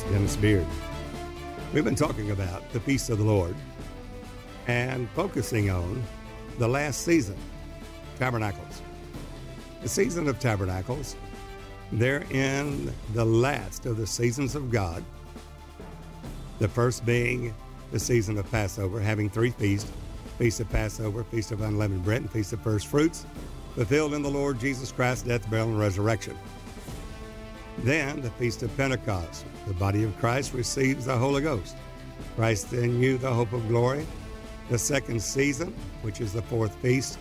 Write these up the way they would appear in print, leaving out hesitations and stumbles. host, Dennis Beard. We've been talking about the peace of the Lord and focusing on the last season, Tabernacles. The season of Tabernacles, they're in the last of the seasons of God, the first being the season of Passover, having three feasts, Feast of Passover, Feast of Unleavened Bread, and Feast of First Fruits, fulfilled in the Lord Jesus Christ's death, burial, and resurrection. Then the Feast of Pentecost, the body of Christ receives the Holy Ghost. Christ in you, the hope of glory. The second season, which is the fourth feast,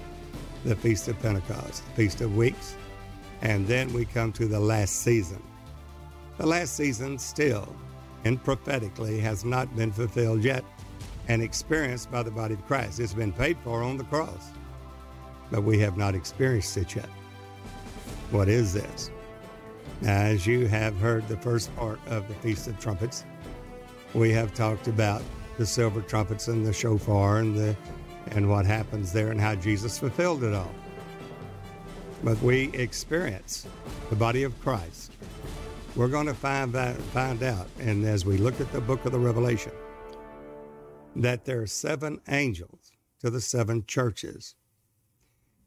the Feast of Pentecost, the Feast of Weeks. And then we come to the last season. The last season still, and prophetically, has not been fulfilled yet and experienced by the body of Christ. It's been paid for on the cross, but we have not experienced it yet. What is this? Now, as you have heard the first part of the Feast of Trumpets, we have talked about the silver trumpets and the shofar and what happens there and how Jesus fulfilled it all. But we experience the body of Christ. We're going to find out, and as we look at the book of the Revelation, that there are seven angels to the seven churches.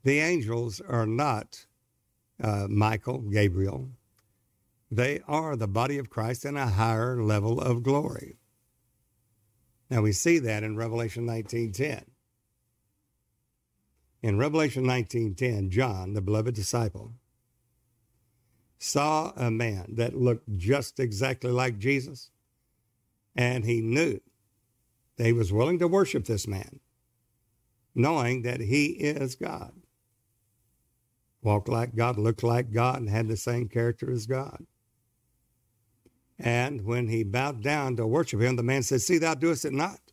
The angels are not Michael, Gabriel. They are the body of Christ in a higher level of glory. Now we see that in Revelation 19:10. In Revelation 19:10, John, the beloved disciple, saw a man that looked just exactly like Jesus, and he knew that he was willing to worship this man, knowing that he is God. Walked like God, looked like God, and had the same character as God. And when he bowed down to worship him, the man said, "See, thou doest it not.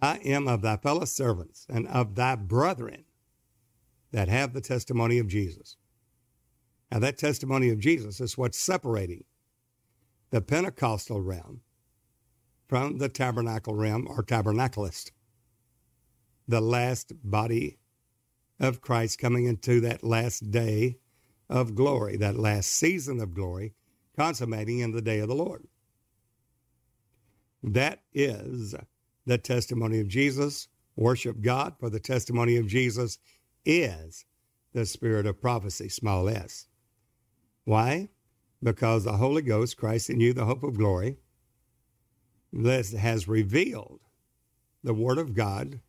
I am of thy fellow servants and of thy brethren that have the testimony of Jesus." Now, that testimony of Jesus is what's separating the Pentecostal realm from the tabernacle realm or tabernacleist, the last body of Christ coming into that last day of glory, that last season of glory, consummating in the day of the Lord. That is the testimony of Jesus. Worship God, for the testimony of Jesus is the spirit of prophecy, small s. Why? Because the Holy Ghost, Christ in you, the hope of glory, has revealed the Word of God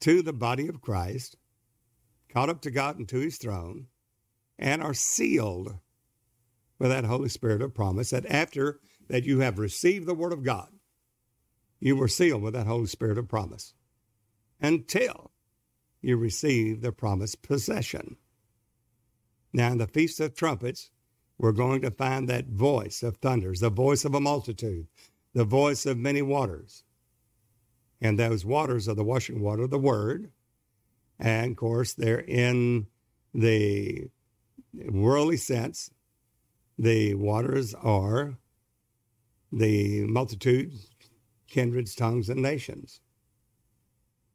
to the body of Christ, caught up to God and to his throne, and are sealed with that Holy Spirit of promise, that after that you have received the Word of God, you were sealed with that Holy Spirit of promise until you receive the promised possession. Now, in the Feast of Trumpets, we're going to find that voice of thunders, the voice of a multitude, the voice of many waters. And those waters are the washing water of the Word. And, of course, they're in the worldly sense. The waters are the multitudes, kindreds, tongues, and nations,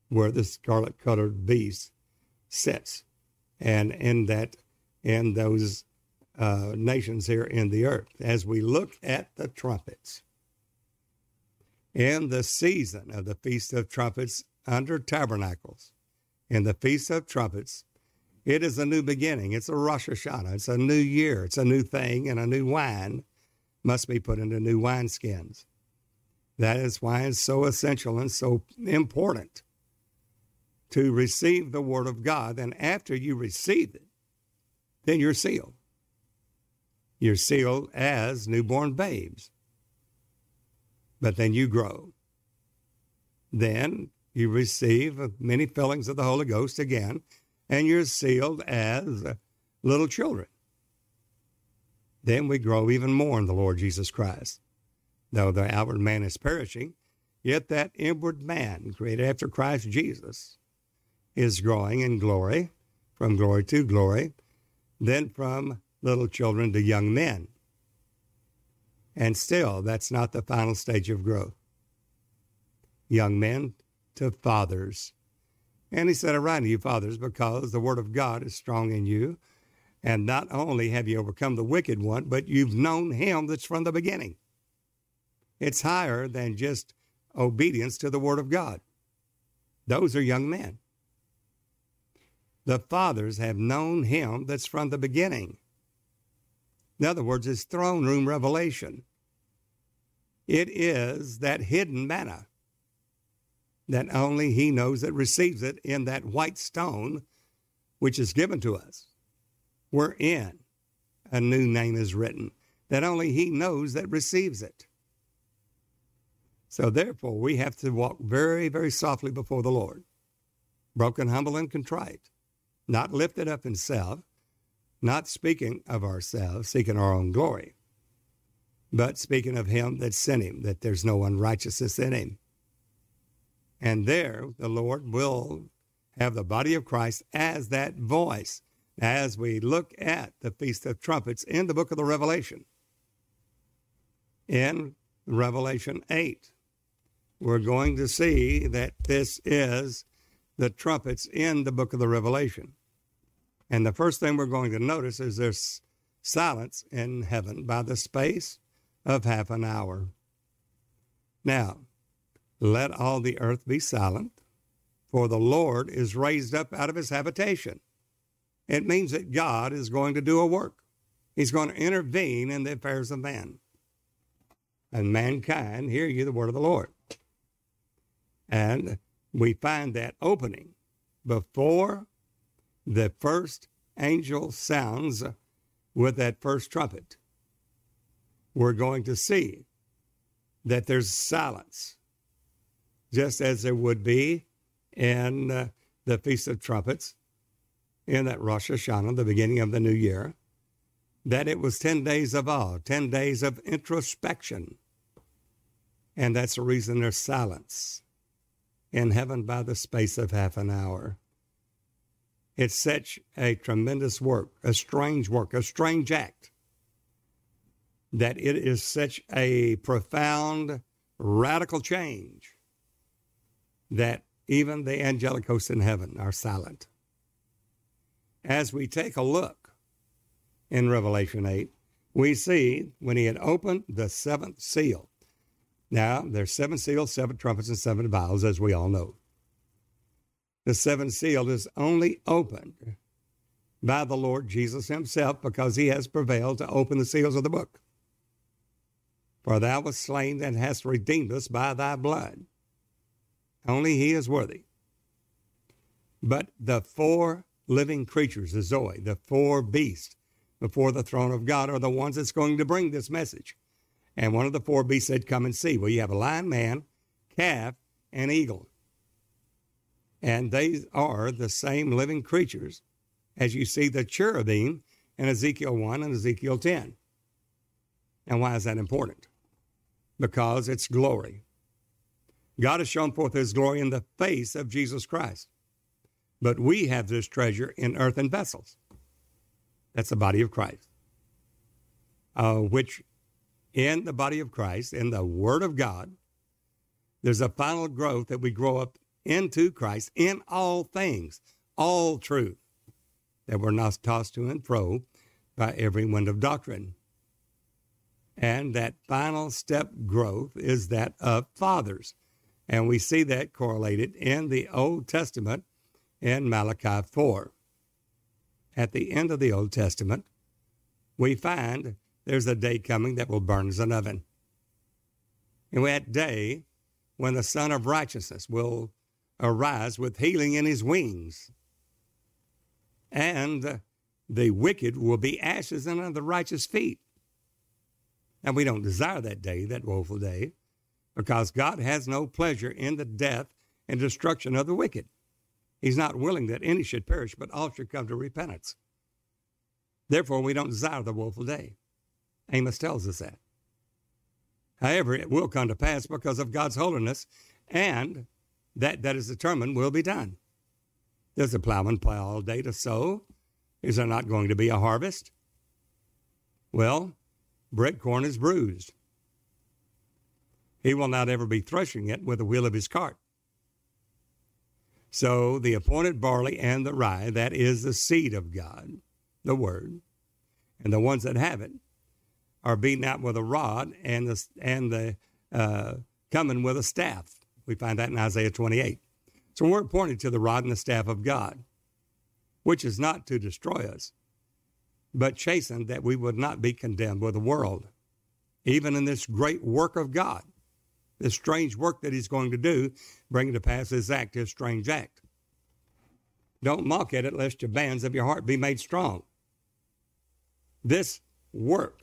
where the scarlet-colored beast sits. And in that, in those nations here in the earth, as we look at the trumpets, in the season of the Feast of Trumpets under Tabernacles, in the Feast of Trumpets, it is a new beginning. It's a Rosh Hashanah. It's a new year. It's a new thing, and a new wine must be put into new wineskins. That is why it's so essential and so important to receive the Word of God. And after you receive it, then you're sealed. You're sealed as newborn babes. But then you grow. Then you receive many fillings of the Holy Ghost again, and you're sealed as little children. Then we grow even more in the Lord Jesus Christ. Though the outward man is perishing, yet that inward man, created after Christ Jesus, is growing in glory, from glory to glory, then from little children to young men. And still, that's not the final stage of growth. Young men to fathers. And he said, "I write to you, fathers, because the Word of God is strong in you, And not only have you overcome the wicked one, but you've known him that's from the beginning. It's higher than just obedience to the word of God. Those are young men. The fathers have known him that's from the beginning. In other words, it's throne room revelation. It is that hidden manna that only he knows that receives it in that white stone which is given to us, wherein a new name is written, that only he knows that receives it. So therefore, we have to walk very, very softly before the Lord, broken, humble, and contrite, not lifted up in self, not speaking of ourselves, seeking our own glory, but speaking of him that sent him, that there's no unrighteousness in him. And there the Lord will have the body of Christ as that voice. As we look at the Feast of Trumpets in the book of the Revelation, in Revelation 8, we're going to see that this is the trumpets in the book of the Revelation. And the first thing we're going to notice is there's silence in heaven by the space of half an hour. Now, let all the earth be silent, for the Lord is raised up out of his habitation. It means that God is going to do a work. He's going to intervene in the affairs of man. And mankind, hear ye the word of the Lord. And we find that opening before the first angel sounds with that first trumpet. We're going to see that there's silence, just as there would be in the Feast of Trumpets, in that Rosh Hashanah, the beginning of the new year, that it was 10 days of awe, 10 days of introspection. And that's the reason there's silence in heaven by the space of half an hour. It's such a tremendous work, a strange act, that it is such a profound, radical change that even the angelic hosts in heaven are silent. As we take a look in Revelation 8, we see when he had opened the seventh seal. Now, there's seven seals, seven trumpets, and seven vials, as we all know. The seventh seal is only opened by the Lord Jesus himself, because he has prevailed to open the seals of the book. For thou wast slain and hast redeemed us by thy blood. Only he is worthy. But the four living creatures, the Zoe, the four beasts before the throne of God, are the ones that's going to bring this message. And one of the four beasts said, "Come and see." Well, you have a lion, man, calf, and eagle. And they are the same living creatures as you see the cherubim in Ezekiel 1 and Ezekiel 10. And why is that important? Because it's glory. God has shown forth his glory in the face of Jesus Christ. But we have this treasure in earthen vessels. That's the body of Christ, which in the body of Christ, in the Word of God, there's a final growth that we grow up into Christ in all things, all truth, that we're not tossed to and fro by every wind of doctrine. And that final step growth is that of fathers. And we see that correlated in the Old Testament in Malachi 4. At the end of the Old Testament, we find there's a day coming that will burn as an oven. And that day when the Son of Righteousness will arise with healing in his wings, and the wicked will be ashes under the righteous feet. And we don't desire that day, that woeful day, because God has no pleasure in the death and destruction of the wicked. He's not willing that any should perish, but all should come to repentance. Therefore, we don't desire the woeful day. Amos tells us that. However, it will come to pass because of God's holiness, and that is determined will be done. Does the plowman plow all day to sow? Is there not going to be a harvest? Well, bread corn is bruised. He will not ever be threshing it with the wheel of his cart. So the appointed barley and the rye, that is the seed of God, the word. And the ones that haven't are beaten out with a rod and the coming with a staff. We find that in Isaiah 28. So we're pointed to the rod and the staff of God, which is not to destroy us, but chastened that we would not be condemned with the world. Even in this great work of God, this strange work that he's going to do, bring to pass his act, his strange act. Don't mock at it, lest your bands of your heart be made strong. This work,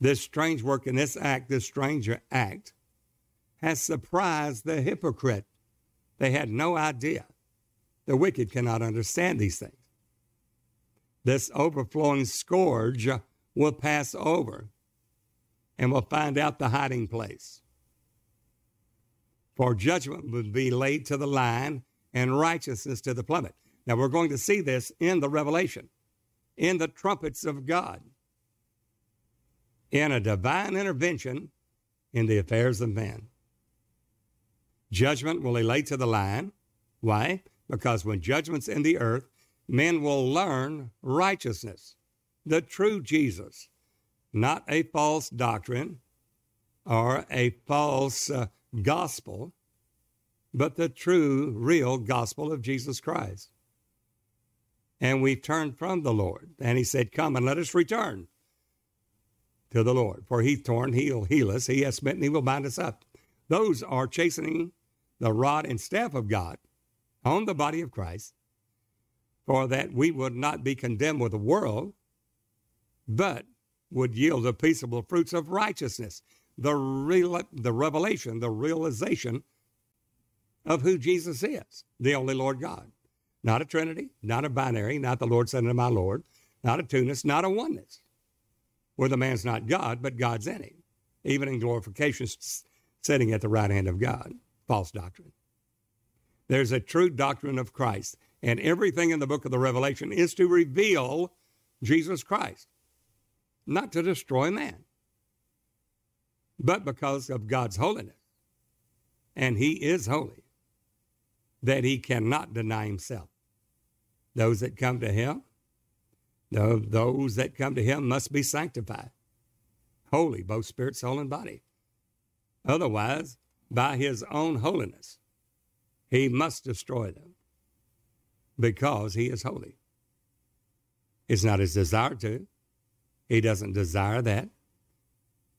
this strange work and this act, this stranger act, has surprised the hypocrite. They had no idea. The wicked cannot understand these things. This overflowing scourge will pass over, and we'll find out the hiding place. For judgment would be laid to the lion and righteousness to the plummet. Now, we're going to see this in the Revelation, in the trumpets of God, in a divine intervention in the affairs of man. Judgment will be laid to the lion. Why? Because when judgment's in the earth, men will learn righteousness, the true Jesus, not a false doctrine or a false gospel, but the true, real gospel of Jesus Christ. And we turned from the Lord, and he said, come and let us return to the Lord. For he torn, he'll heal us. He has smitten, he will bind us up. Those are chastening the rod and staff of God on the body of Christ, for that we would not be condemned with the world, but would yield the peaceable fruits of righteousness, the revelation, the realization of who Jesus is, the only Lord God. Not a trinity, not a binary, not the Lord said unto my Lord, not a two-ness, not a oneness, where the man's not God, but God's in him, even in glorification, sitting at the right hand of God. False doctrine. There's a true doctrine of Christ, and everything in the book of the Revelation is to reveal Jesus Christ, not to destroy man, but because of God's holiness, and he is holy, that he cannot deny himself. Those that come to him, must be sanctified, holy, both spirit, soul, and body. Otherwise, by his own holiness, he must destroy them because he is holy. It's not his desire to. He doesn't desire that,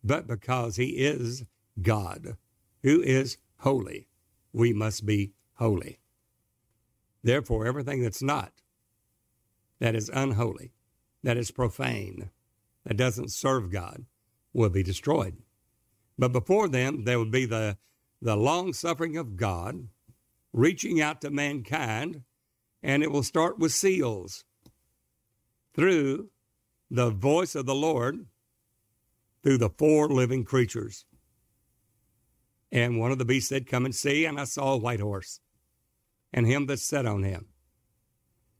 but because he is God, who is holy, we must be holy. Therefore, everything that's not, that is unholy, that is profane, that doesn't serve God, will be destroyed. But before them, there will be the long-suffering of God reaching out to mankind, and it will start with seals through the voice of the Lord through the four living creatures. And one of the beasts said, come and see, and I saw a white horse, and him that sat on him.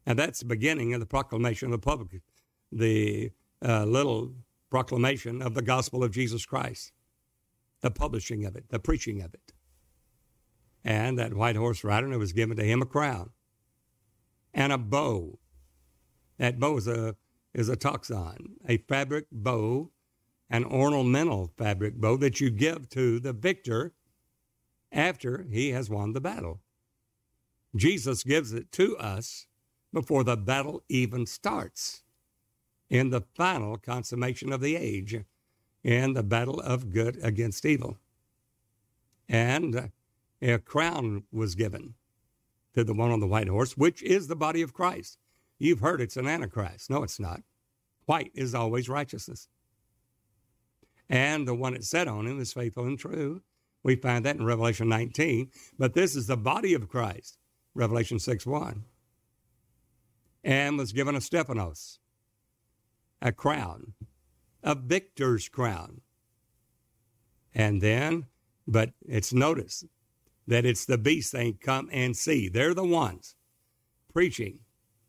And that's the beginning of the proclamation of the public, the little proclamation of the gospel of Jesus Christ, the publishing of it, the preaching of it. And that white horse rider, and it was given to him a crown and a bow. That bow is a toxon, a fabric bow, an ornamental fabric bow that you give to the victor after he has won the battle. Jesus gives it to us before the battle even starts, in the final consummation of the age, in the battle of good against evil. And a crown was given to the one on the white horse, which is the body of Christ. You've heard it's an antichrist. No, it's not. White is always righteousness. And the one that sat on him is faithful and true. We find that in Revelation 19. But this is the body of Christ, Revelation 6:1. And was given a Stephanos, a crown, a victor's crown. And then, but it's noticed that it's the beast saying, come and see. They're the ones preaching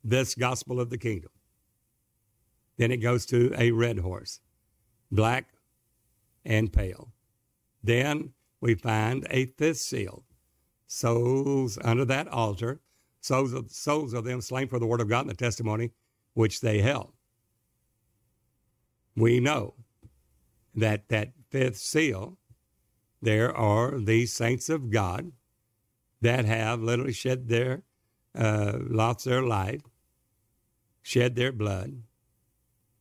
this gospel of the kingdom. Then it goes to a red horse, black and pale. Then we find a fifth seal, souls under that altar, souls of them slain for the word of God and the testimony which they held. We know that that fifth seal, there are these saints of God that have literally shed their lots of their life, shed their blood,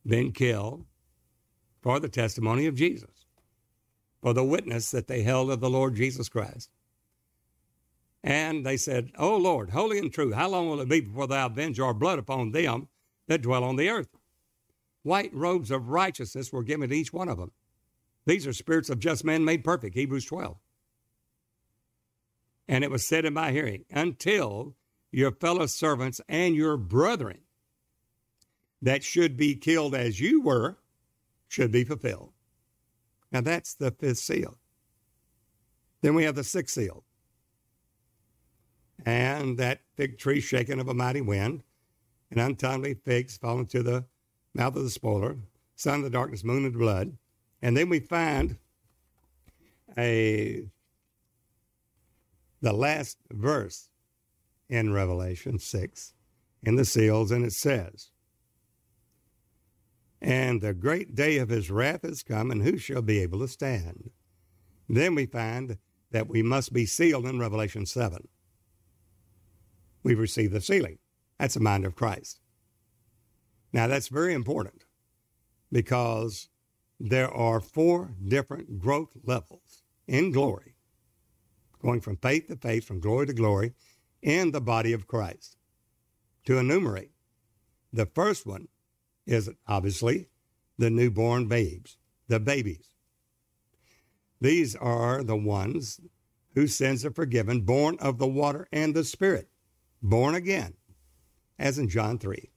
been killed for the testimony of Jesus, for the witness that they held of the Lord Jesus Christ. And they said, "O Lord, holy and true, how long will it be before thou avenge our blood upon them that dwell on the earth?" White robes of righteousness were given to each one of them. These are spirits of just men made perfect, Hebrews 12. And it was said in my hearing, until your fellow servants and your brethren that should be killed as you were, should be fulfilled. Now that's the fifth seal. Then we have the sixth seal. And that fig tree shaken of a mighty wind, and untimely figs fallen to the mouth of the spoiler, sun of the darkness, moon of the blood. And then we find the last verse in Revelation 6 in the seals, and it says, "And the great day of his wrath is come, and who shall be able to stand?" Then we find that we must be sealed in Revelation 7. We've received the sealing. That's the mind of Christ. Now, that's very important because there are four different growth levels in glory, going from faith to faith, from glory to glory, in the body of Christ. To enumerate, the first one is obviously the newborn babes, the babies. These are the ones whose sins are forgiven, born of the water and the Spirit, born again, as in John 3.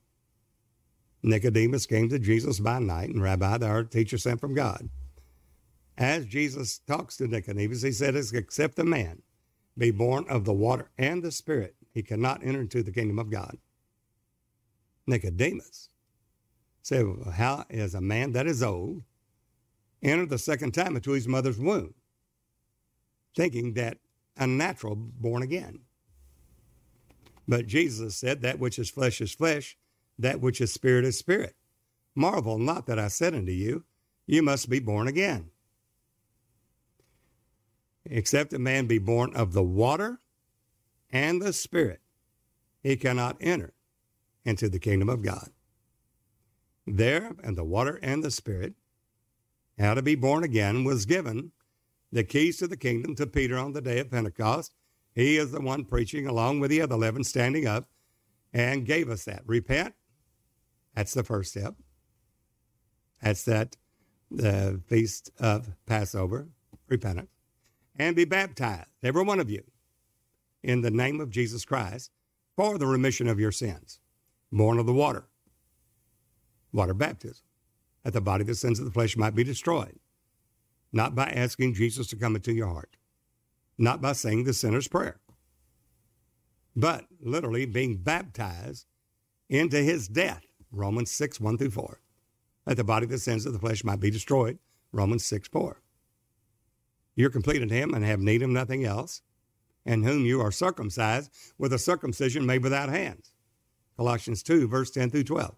Nicodemus came to Jesus by night, and Rabbi, our teacher sent from God. As Jesus talks to Nicodemus, he said, except a man be born of the water and the Spirit, he cannot enter into the kingdom of God. Nicodemus said, well, how is a man that is old entered the second time into his mother's womb, thinking that unnatural born again? But Jesus said, that which is flesh, that which is spirit. Marvel not that I said unto you, you must be born again. Except a man be born of the water and the Spirit, he cannot enter into the kingdom of God. There, and the water and the Spirit, how to be born again, was given the keys to the kingdom to Peter on the day of Pentecost. He is the one preaching along with the other 11 standing up, and gave us that. Repent, that's the first step. That's that the Feast of Passover, repentance. And be baptized, every one of you, in the name of Jesus Christ for the remission of your sins. Born of the water, water baptism, that the body, the sins of the flesh might be destroyed. Not by asking Jesus to come into your heart. Not by saying the sinner's prayer, but literally being baptized into his death, Romans 6, 1 through 4, that the body, the sins of the flesh might be destroyed, Romans 6, 4. You're complete in him and have need of nothing else, in whom you are circumcised with a circumcision made without hands, Colossians 2, verse 10 through 12,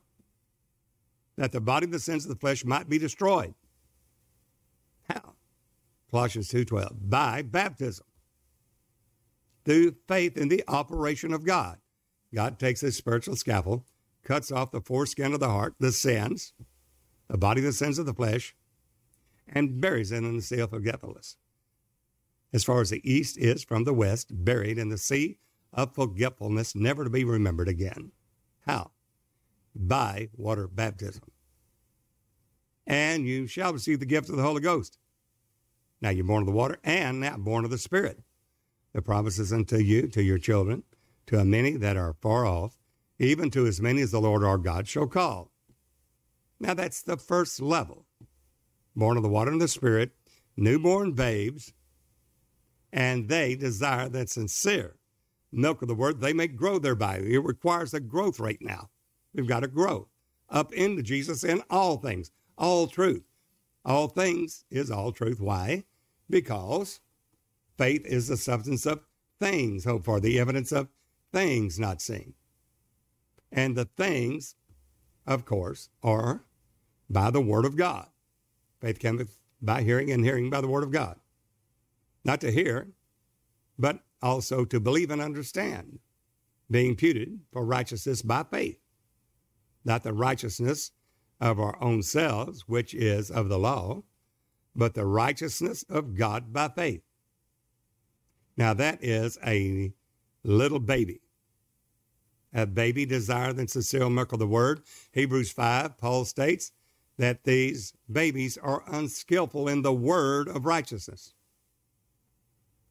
that the body, the sins of the flesh might be destroyed. How? Colossians 2:12, by baptism, through faith in the operation of God. God takes his spiritual scalpel, cuts off the foreskin of the heart, the sins, the body, the sins of the flesh, and buries it in the sea of forgetfulness. As far as the east is from the west, buried in the sea of forgetfulness, never to be remembered again. How? By water baptism. And you shall receive the gift of the Holy Ghost. Now you're born of the water and now born of the Spirit. The promises unto you, to your children, to a many that are far off, even to as many as the Lord our God shall call. Now that's the first level. Born of the water and the Spirit, newborn babes, and they desire that sincere milk of the word, they may grow thereby. It requires a growth rate now. We've got to grow up into Jesus in all things, all truth. All things is all truth. Why? Because faith is the substance of things hoped for, the evidence of things not seen. And the things of course, are by the word of God. Faith cometh by hearing, and hearing by the word of God. Not to hear, but also to believe and understand, being imputed for righteousness by faith, not the righteousness of our own selves, which is of the law, but the righteousness of God by faith. Now that is a little baby. A baby desireth and sincere milk of the word. Hebrews 5, Paul states that these babies are unskillful in the word of righteousness.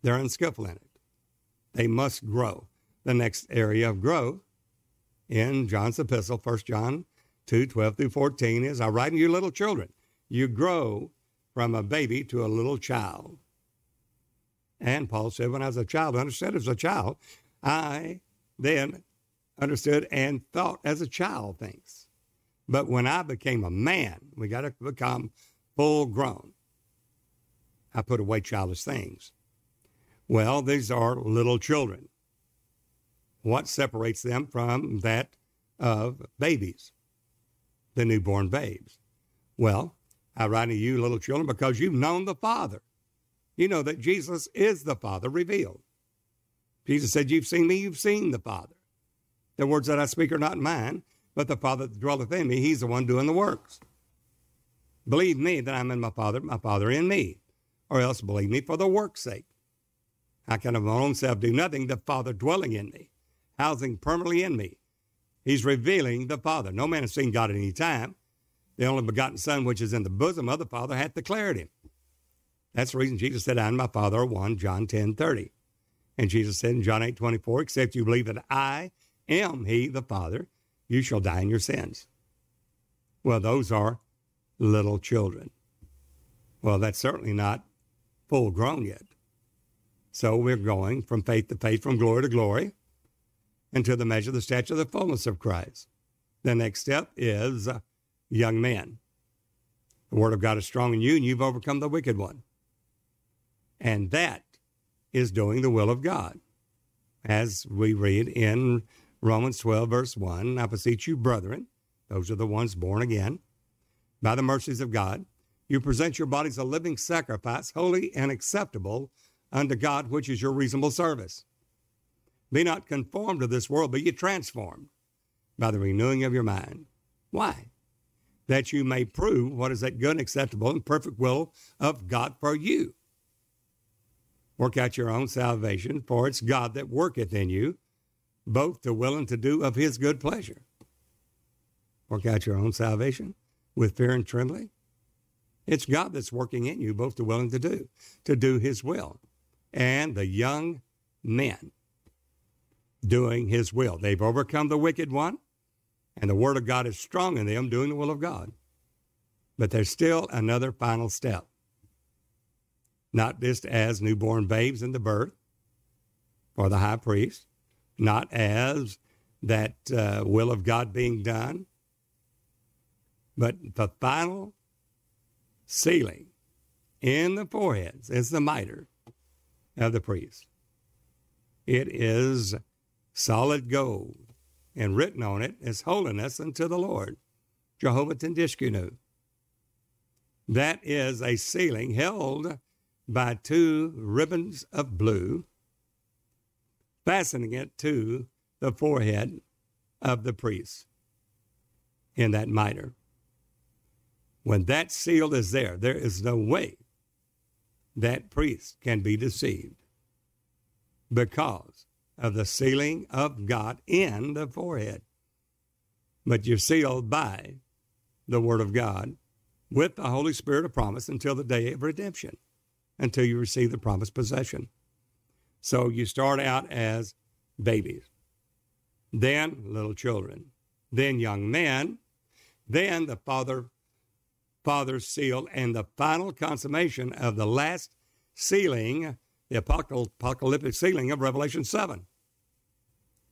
They're unskillful in it. They must grow. The next area of growth in John's epistle, 1 John 2, 12 through 14, is, I write unto you little children, you grow from a baby to a little child. And Paul said, when I was a child, I understood as a child. I then understood and thought as a child thinks. But when I became a man, we got to become full grown. I put away childish things. Well, these are little children. What separates them from that of babies, the newborn babes? Well, I write to you, little children, because you've known the Father. You know that Jesus is the Father revealed. Jesus said, you've seen me, you've seen the Father. The words that I speak are not mine, but the Father that dwelleth in me, he's the one doing the works. Believe me that I'm in my Father in me, or else believe me for the work's sake. I can of my own self do nothing, the Father dwelling in me, housing permanently in me. He's revealing the Father. No man has seen God at any time. The only begotten Son, which is in the bosom of the Father, hath declared him. That's the reason Jesus said, I and my Father are one, John 10, 30. And Jesus said in John 8, 24, except you believe that I am he, the Father, you shall die in your sins. Well, those are little children. Well, that's certainly not full grown yet. So we're going from faith to faith, from glory to glory, until the measure of the stature of the fullness of Christ. The next step is young men. The word of God is strong in you, and you've overcome the wicked one. And that is doing the will of God. As we read in Romans 12, verse 1, I beseech you, brethren, those are the ones born again, by the mercies of God, you present your bodies a living sacrifice, holy and acceptable unto God, which is your reasonable service. Be not conformed to this world, but ye transformed by the renewing of your mind. Why? That you may prove what is that good and acceptable and perfect will of God for you. Work out your own salvation, for it's God that worketh in you, both to will and to do of his good pleasure. Work out your own salvation with fear and trembling. It's God that's working in you, both to will and to do his will. And the young men doing his will. They've overcome the wicked one, and the word of God is strong in them doing the will of God. But there's still another final step. Not just as newborn babes in the birth for the high priest, not as that will of God being done, but the final sealing in the foreheads is the mitre of the priest. It is solid gold, and written on it is holiness unto the Lord, Jehovah Tendishkenu. That is a ceiling held by two ribbons of blue, fastening it to the forehead of the priest in that mitre. When that seal is there, there is no way that priest can be deceived, because of the sealing of God in the forehead. But you're sealed by the word of God with the Holy Spirit of promise until the day of redemption, until you receive the promised possession. So you start out as babies, then little children, then young men, then the Father's seal, and the final consummation of the last sealing, the apocalyptic sealing of Revelation 7.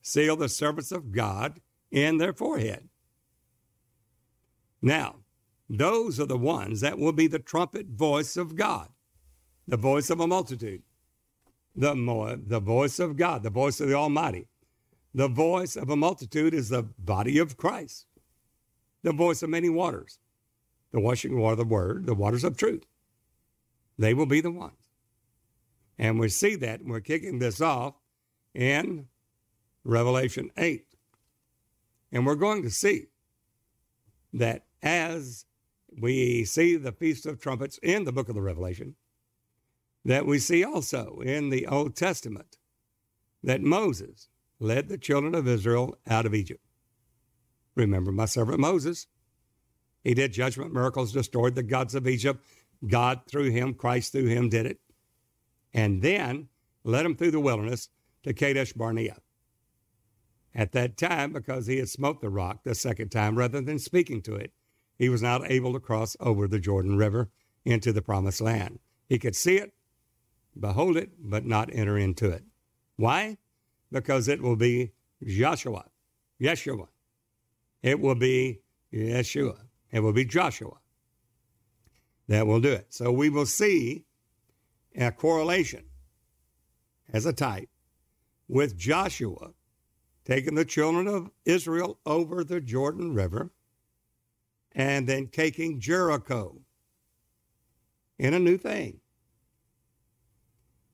Seal the servants of God in their forehead. Now, those are the ones that will be the trumpet voice of God, the voice of a multitude, the voice of God, the voice of the Almighty. The voice of a multitude is the body of Christ. the voice of many waters, the washing water of the word, the waters of truth. They will be the ones. And we see that, and we're kicking this off in Revelation 8. And we're going to see that as we see the Feast of Trumpets in the book of the Revelation, that we see also in the Old Testament that Moses led the children of Israel out of Egypt. Remember my servant Moses. He did judgment, miracles, destroyed the gods of Egypt. God through him, Christ through him did it. And then led him through the wilderness to Kadesh Barnea. At that time, because he had smote the rock the second time, rather than speaking to it, he was not able to cross over the Jordan River into the Promised Land. He could see it, behold it, but not enter into it. Why? Because it will be Yeshua. It will be Yeshua. It will be Joshua that will do it. So we will see a correlation as a type with Joshua taking the children of Israel over the Jordan River and then taking Jericho in a new thing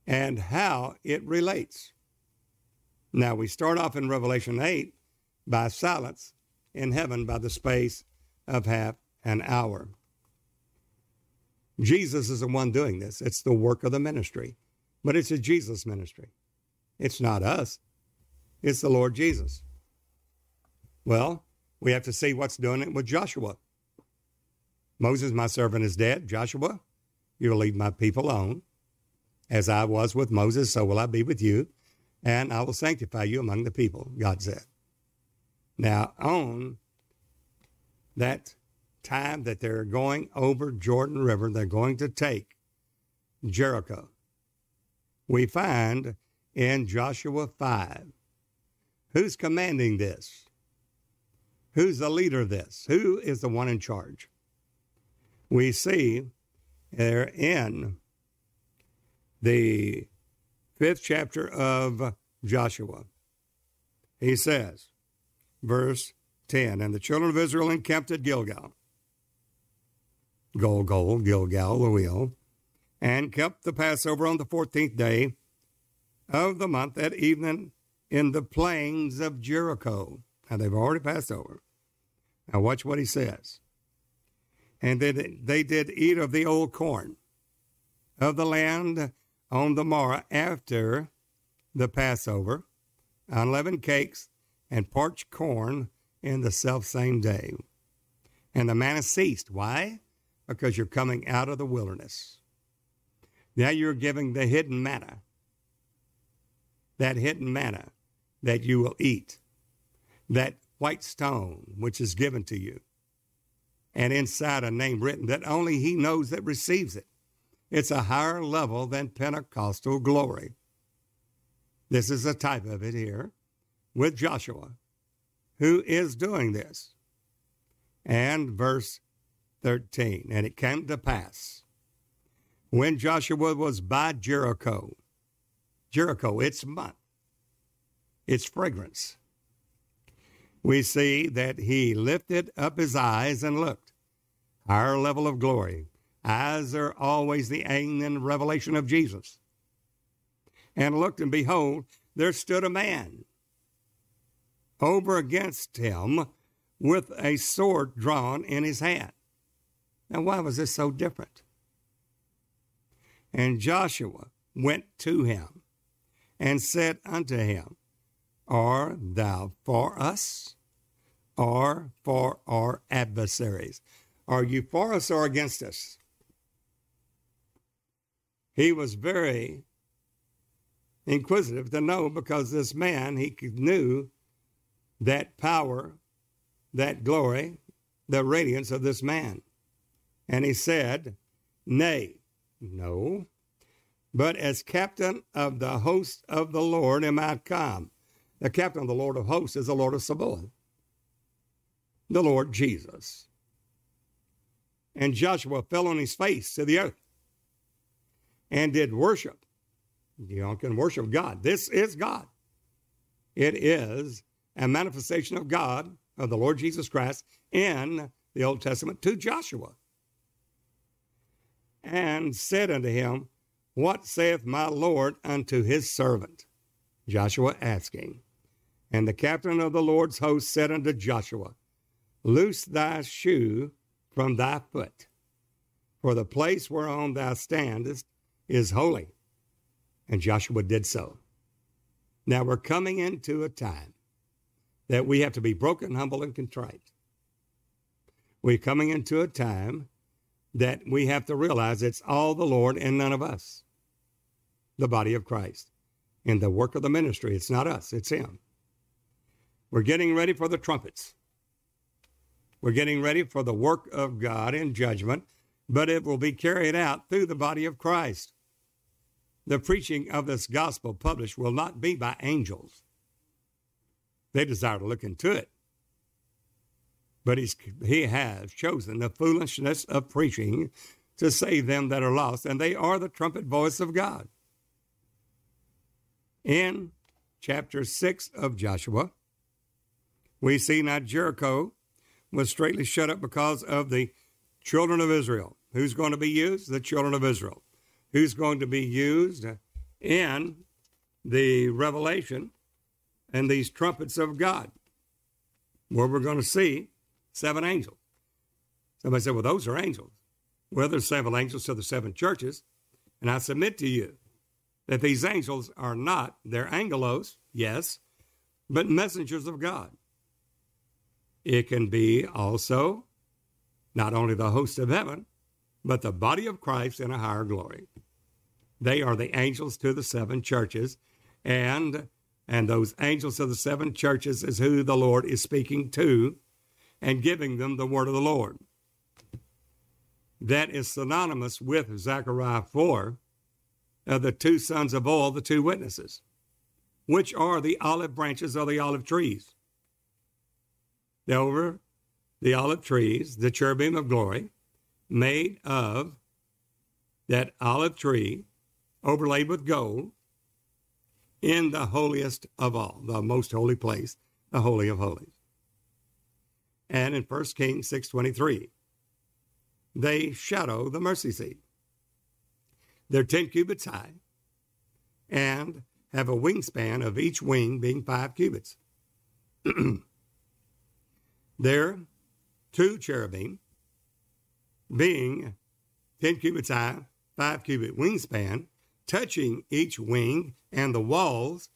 and how it relates. Now, we start off in Revelation 8 by silence in heaven by the space of half an hour. Jesus is the one doing this. It's the work of the ministry, but it's a Jesus ministry. It's not us. It's the Lord Jesus. Well, we have to see what's doing it with Joshua. Moses, my servant, is dead. Joshua, you will lead my people on. As I was with Moses, so will I be with you, and I will sanctify you among the people, God said. Now, on that time that they're going over Jordan River, they're going to take Jericho. We find in Joshua 5, who's commanding this? Who's the leader of this? Who is the one in charge? We see there in the 5th chapter of Joshua, he says, verse 10, and the children of Israel encamped at Gilgal, Gilgal, the wheel, and kept the Passover on the 14th day of the month at evening in the plains of Jericho. Now, they've already passed over. Now, watch what he says. And they did eat of the old corn of the land on the morrow after the Passover, unleavened cakes and parched corn in the selfsame day. And the manna ceased. Why? Because you're coming out of the wilderness. Now you're giving the hidden manna, that hidden manna that you will eat, that white stone which is given to you, and inside a name written that only he knows that receives it. It's a higher level than Pentecostal glory. This is a type of it here with Joshua, who is doing this. And verse 13, and it came to pass when Joshua was by Jericho, its month, its fragrance. We see that he lifted up his eyes and looked. Our level of glory. Eyes are always the aim and revelation of Jesus. And looked, and behold, there stood a man over against him with a sword drawn in his hand. Now, why was this so different? And Joshua went to him and said unto him, Art thou for us or for our adversaries? Are you for us or against us? He was very inquisitive to know, because this man, he knew that power, that glory, the radiance of this man. And he said, Nay, no, but as captain of the host of the Lord am I come. The captain of the Lord of hosts is the Lord of Sabaoth, the Lord Jesus. And Joshua fell on his face to the earth and did worship. You can worship God. This is God. It is a manifestation of God of the Lord Jesus Christ in the Old Testament to Joshua, and said unto him, What saith my Lord unto his servant? Joshua asking. And the captain of the Lord's host said unto Joshua, Loose thy shoe from thy foot, for the place whereon thou standest is holy. And Joshua did so. Now we're coming into a time that we have to be broken, humble, and contrite. We're coming into a time that we have to realize it's all the Lord and none of us, the body of Christ. In the work of the ministry, it's not us, it's Him. We're getting ready for the trumpets. We're getting ready for the work of God in judgment, but it will be carried out through the body of Christ. The preaching of this gospel published will not be by angels. They desire to look into it. But he has chosen the foolishness of preaching to save them that are lost, and they are the trumpet voice of God. In chapter 6 of Joshua, we see now Jericho was straitly shut up because of the children of Israel. Who's going to be used? The children of Israel. Who's going to be used in the Revelation and these trumpets of God, where we're going to see 7 angels. Somebody said, well, those are angels. Well, there's 7 angels to the 7 churches. And I submit to you that these angels are not, they're angelos, yes, but messengers of God. It can be also not only the host of heaven, but the body of Christ in a higher glory. They are the angels to the 7 churches, and those angels of the 7 churches is who the Lord is speaking to and giving them the word of the Lord. That is synonymous with Zechariah 4 of the 2 sons of oil, the 2 witnesses, which are the olive branches of the olive trees. They're over the olive trees, the cherubim of glory, made of that olive tree overlaid with gold, in the holiest of all, the most holy place, the Holy of Holies. And in 1 Kings 6:23, they shadow the mercy seat. They're 10 cubits high and have a wingspan of each wing being 5 cubits. They're 2 cherubim being 10 cubits high, 5 cubit wingspan, touching each wing, and the walls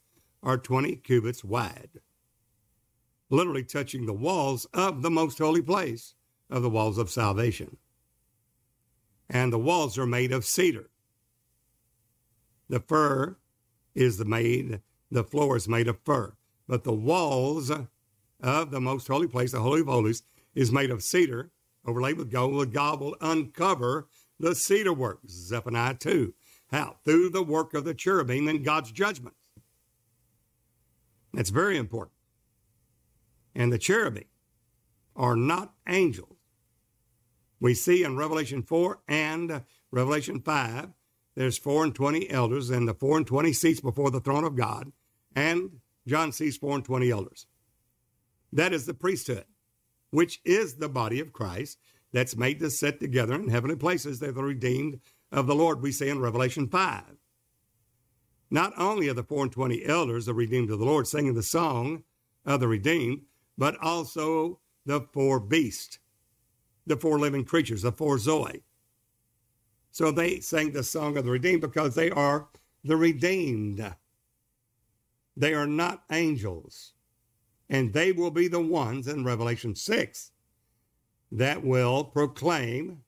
are 20 cubits wide, literally touching the walls of the most holy place, of the walls of salvation. And the walls are made of cedar. The fir is made, the floor is made of fir, but the walls of the most holy place, the Holy of Holies, is made of cedar, overlaid with gold. God will uncover the cedar work, Zephaniah 2. How? Through the work of the cherubim and God's judgment. That's very important. And the cherubim are not angels. We see in Revelation 4 and Revelation 5, there's 24 elders and the 24 seats before the throne of God, and John sees 24 elders. That is the priesthood, which is the body of Christ that's made to sit together in heavenly places. They're the redeemed of the Lord, we say in Revelation 5. Not only are the 24 elders the redeemed of the Lord singing the song of the redeemed, but also the 4 beasts, the 4 living creatures, the 4 zoe. So they sang the song of the redeemed because they are the redeemed. They are not angels. And they will be the ones in Revelation 6 that will proclaim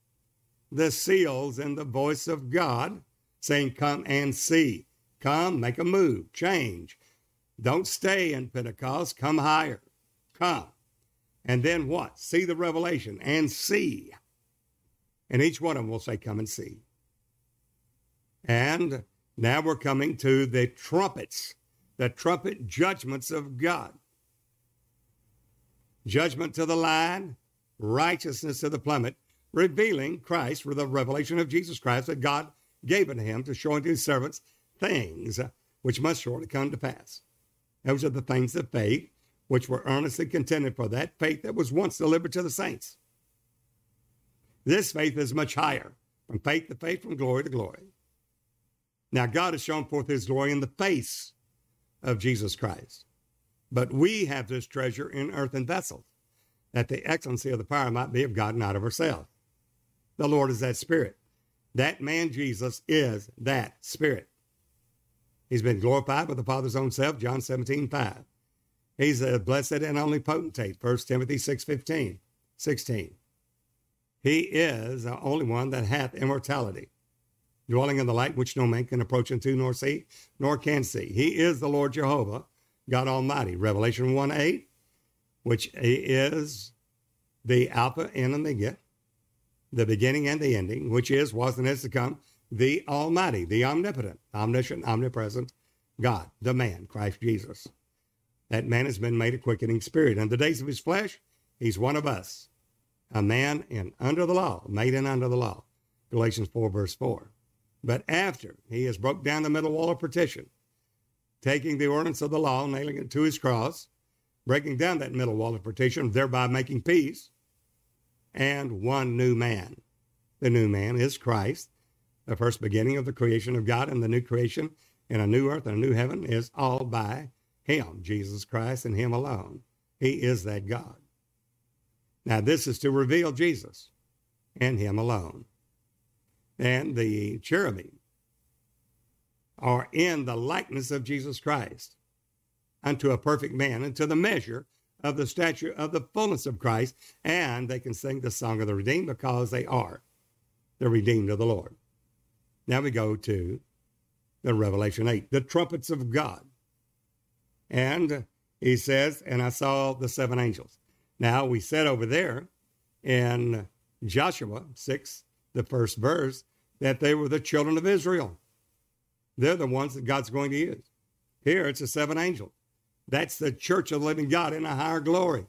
the seals and the voice of God saying, come and see, come, make a move, change. Don't stay in Pentecost, come higher, come. And then what? See the revelation and see. And each one of them will say, come and see. And now we're coming to the trumpets, the trumpet judgments of God. Judgment to the lion, righteousness to the plummet, revealing Christ with the revelation of Jesus Christ that God gave unto him to show unto his servants things which must shortly come to pass. Those are the things of faith which were earnestly contending for that faith that was once delivered to the saints. This faith is much higher, from faith to faith, from glory to glory. Now, God has shown forth his glory in the face of Jesus Christ. But we have this treasure in earthen vessels, that the excellency of the power might be of God, not of ourselves. The Lord is that Spirit. That man, Jesus, is that Spirit. He's been glorified with the Father's own self, John 17:5. He's a blessed and only potentate, 1 Timothy 6:16. He is the only one that hath immortality, dwelling in the light which no man can approach unto, nor see, nor can see. He is the Lord Jehovah, God Almighty, Revelation 1:8, which he is the Alpha and Omega, the beginning and the ending, which is, was, and is to come, the Almighty, the omnipotent, omniscient, omnipresent God, the man, Christ Jesus. That man has been made a quickening spirit. In the days of his flesh, he's one of us, a man in under the law, made in under the law, Galatians 4:4. But after he has broke down the middle wall of partition, taking the ordinance of the law, nailing it to his cross, breaking down that middle wall of partition, thereby making peace, and one new man. The new man is Christ, the first beginning of the creation of God, and the new creation and a new earth and a new heaven is all by him, Jesus Christ, and him alone. He is that God. Now, this is to reveal Jesus and him alone. And the cherubim are in the likeness of Jesus Christ unto a perfect man, unto the measure of the stature of the fullness of Christ, and they can sing the song of the redeemed because they are the redeemed of the Lord. Now we go to the Revelation 8, the trumpets of God. And he says, and I saw the seven angels. Now we said over there in Joshua 6, the first verse, that they were the children of Israel. They're the ones that God's going to use. Here it's the seven angels. That's the church of the living God in a higher glory.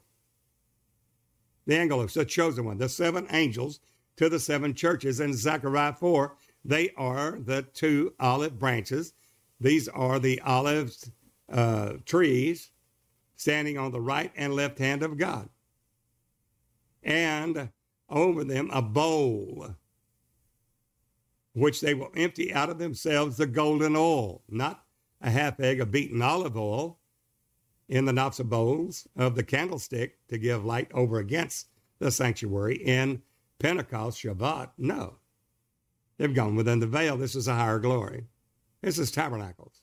The Angelos, the chosen one, the seven angels to the seven churches. In Zechariah 4, they are the two olive branches. These are the olive trees standing on the right and left hand of God. And over them a bowl, which they will empty out of themselves the golden oil, not a half egg of beaten olive oil, in the knops of bowls of the candlestick to give light over against the sanctuary in Pentecost, Shabbat. No, they've gone within the veil. This is a higher glory. This is Tabernacles.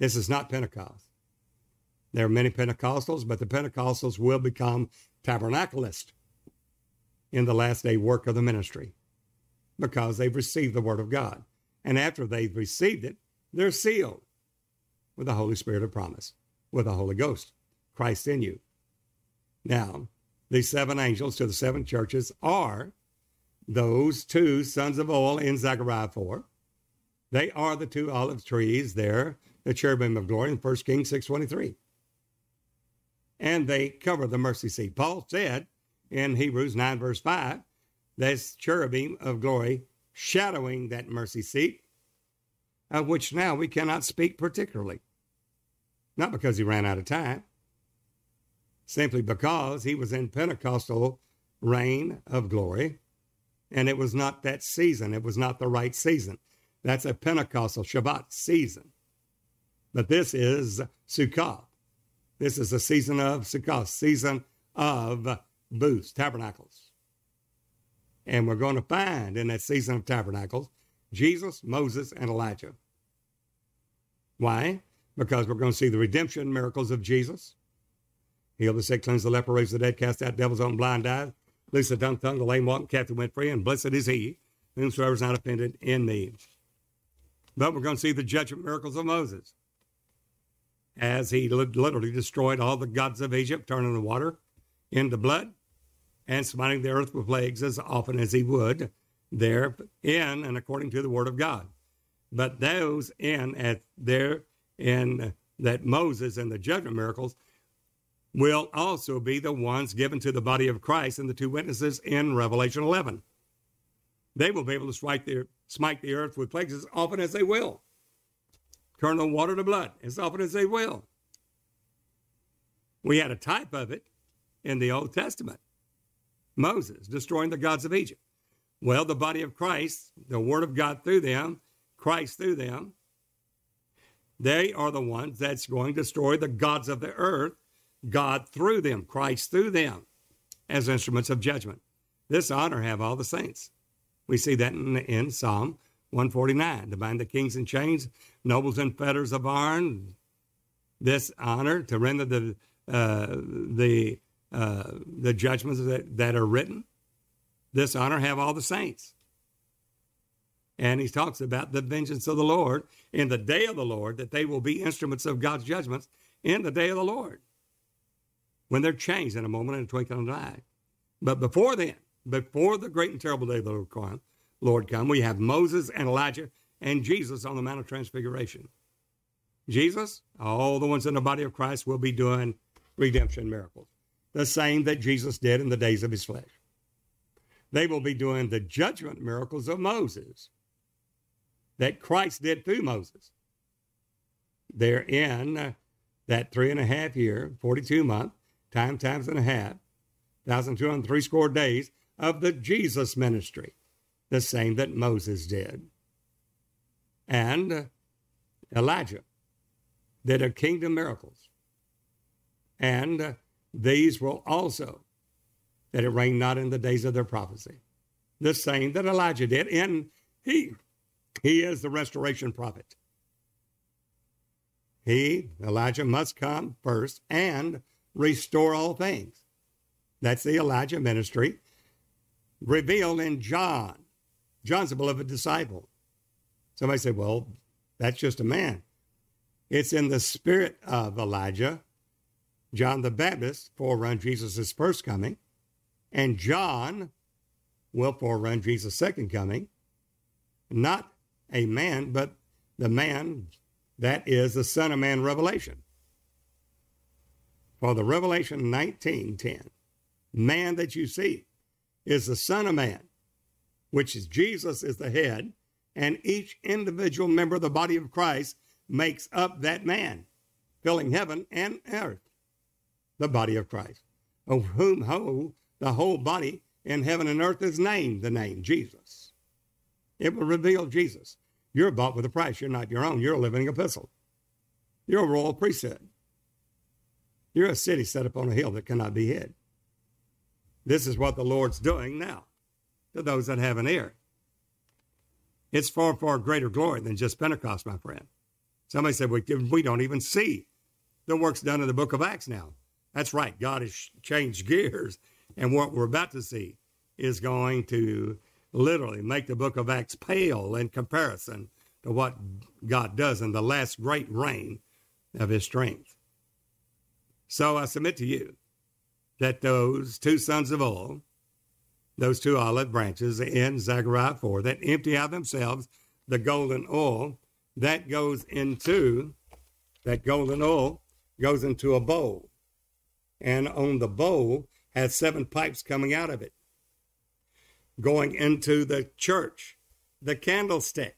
This is not Pentecost. There are many Pentecostals, but the Pentecostals will become Tabernacleists in the last day work of the ministry because they've received the word of God. And after they've received it, they're sealed with the Holy Spirit of promise, with the Holy Ghost, Christ in you. Now, the seven angels to the seven churches are those two sons of oil in Zechariah 4. They are the two olive trees there, the cherubim of glory in 1 Kings 6:23. And they cover the mercy seat. Paul said in Hebrews 9:5, this cherubim of glory shadowing that mercy seat, of which now we cannot speak particularly. Not because he ran out of time, simply because he was in Pentecostal reign of glory, and it was not that season. It was not the right season. That's a Pentecostal Shabbat season. But this is Sukkot. This is the season of Sukkot, season of booths, tabernacles. And we're going to find in that season of tabernacles, Jesus, Moses, and Elijah. Why? Because we're going to see the redemption miracles of Jesus. Heal the sick, cleanse the leper, raise the dead, cast out devils, open blind eyes, loose the dumb tongue, the lame walk, captive went free, and blessed is he whomsoever is not offended in me. But we're going to see the judgment miracles of Moses as he literally destroyed all the gods of Egypt, turning the water into blood and smiting the earth with plagues as often as he would therein and according to the word of God. But those in at their and that Moses and the judgment miracles will also be the ones given to the body of Christ and the two witnesses in Revelation 11. They will be able to smite the earth with plagues as often as they will, turn the water to blood as often as they will. We had a type of it in the Old Testament. Moses destroying the gods of Egypt. Well, the body of Christ, the word of God through them, Christ through them, they are the ones that's going to destroy the gods of the earth, God through them, Christ through them, as instruments of judgment. This honor have all the saints. We see that in Psalm 149, to bind the kings in chains, nobles in fetters of iron. This honor to render the judgments that are written. This honor have all the saints. And he talks about the vengeance of the Lord in the day of the Lord, that they will be instruments of God's judgments in the day of the Lord, when they're changed in a moment and a twinkling of an eye. But before then, before the great and terrible day of the Lord come, we have Moses and Elijah and Jesus on the Mount of Transfiguration. Jesus, all the ones in the body of Christ will be doing redemption miracles, the same that Jesus did in the days of his flesh. They will be doing the judgment miracles of Moses that Christ did through Moses. They're in that 3.5 year, 42 month, times and a half, 1,260 days of the Jesus ministry, the same that Moses did. And Elijah did a kingdom miracles. And these will also, that it rained not in the days of their prophecy. The same that Elijah did, and he is the restoration prophet. Elijah must come first and restore all things. That's the Elijah ministry revealed in John. John's a beloved disciple. Somebody said, well, that's just a man. It's in the spirit of Elijah, John the Baptist, forerun Jesus' first coming, and John will forerun Jesus' second coming, not a man, but the man that is the Son of Man revelation. For the Revelation 19:10, man that you see is the Son of Man, which is Jesus is the head, and each individual member of the body of Christ makes up that man, filling heaven and earth, the body of Christ, of whom the whole body in heaven and earth is named, the name Jesus. It will reveal Jesus. You're bought with a price. You're not your own. You're a living epistle. You're a royal priesthood. You're a city set upon a hill that cannot be hid. This is what the Lord's doing now to those that have an ear. It's far, far greater glory than just Pentecost, my friend. Somebody said, we don't even see the works done in the book of Acts now. That's right. God has changed gears. And what we're about to see is going to literally make the book of Acts pale in comparison to what God does in the last great reign of his strength. So I submit to you that those two sons of oil, those two olive branches in Zechariah 4, that empty out themselves the golden oil, that golden oil goes into a bowl. And on the bowl, has 7 pipes coming out of it, going into the church, the candlestick,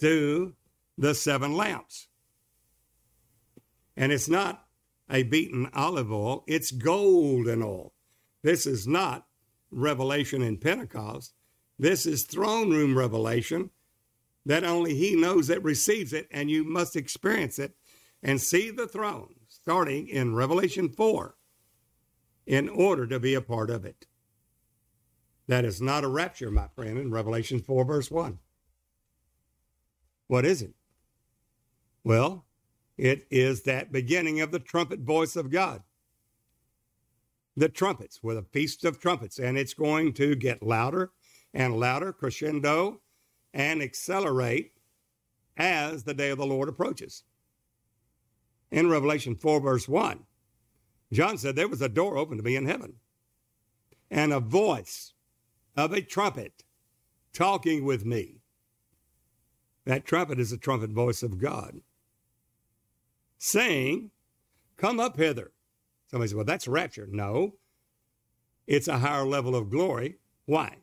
to the 7 lamps. And it's not a beaten olive oil, it's golden oil. This is not revelation in Pentecost. This is throne room revelation that only he knows that receives it, and you must experience it and see the throne starting in Revelation 4. In order to be a part of it. That is not a rapture, my friend, in Revelation 4, verse 1. What is it? Well, it is that beginning of the trumpet voice of God. The trumpets, with a feast of trumpets, and it's going to get louder and louder, crescendo, and accelerate as the day of the Lord approaches. In Revelation 4, verse 1, John said there was a door open to me in heaven and a voice of a trumpet talking with me. That trumpet is the trumpet voice of God saying, come up hither. Somebody said, well, that's rapture. No, it's a higher level of glory. Why?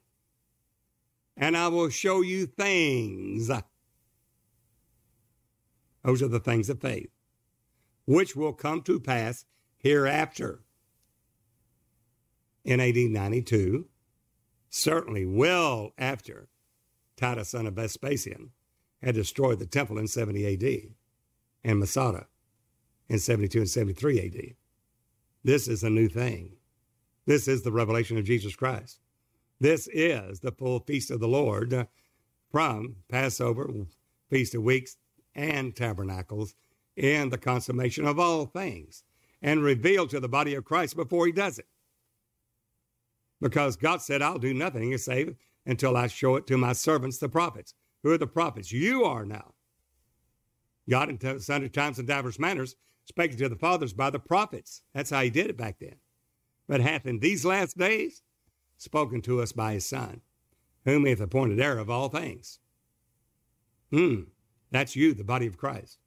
And I will show you things. Those are the things of faith. which will come to pass hereafter. In AD 92, certainly well after Titus, son of Vespasian, had destroyed the temple in 70 AD and Masada in 72 and 73 AD. This is a new thing. This is the revelation of Jesus Christ. This is the full feast of the Lord from Passover, Feast of Weeks, and Tabernacles in the consummation of all things and revealed to the body of Christ before he does it. Because God said, I'll do nothing save until I show it to my servants, the prophets. Who are the prophets? You are now. God in sundry times and divers manners spake to the fathers by the prophets. That's how he did it back then. But hath in these last days spoken to us by his Son, whom he hath appointed heir of all things. That's you, the body of Christ.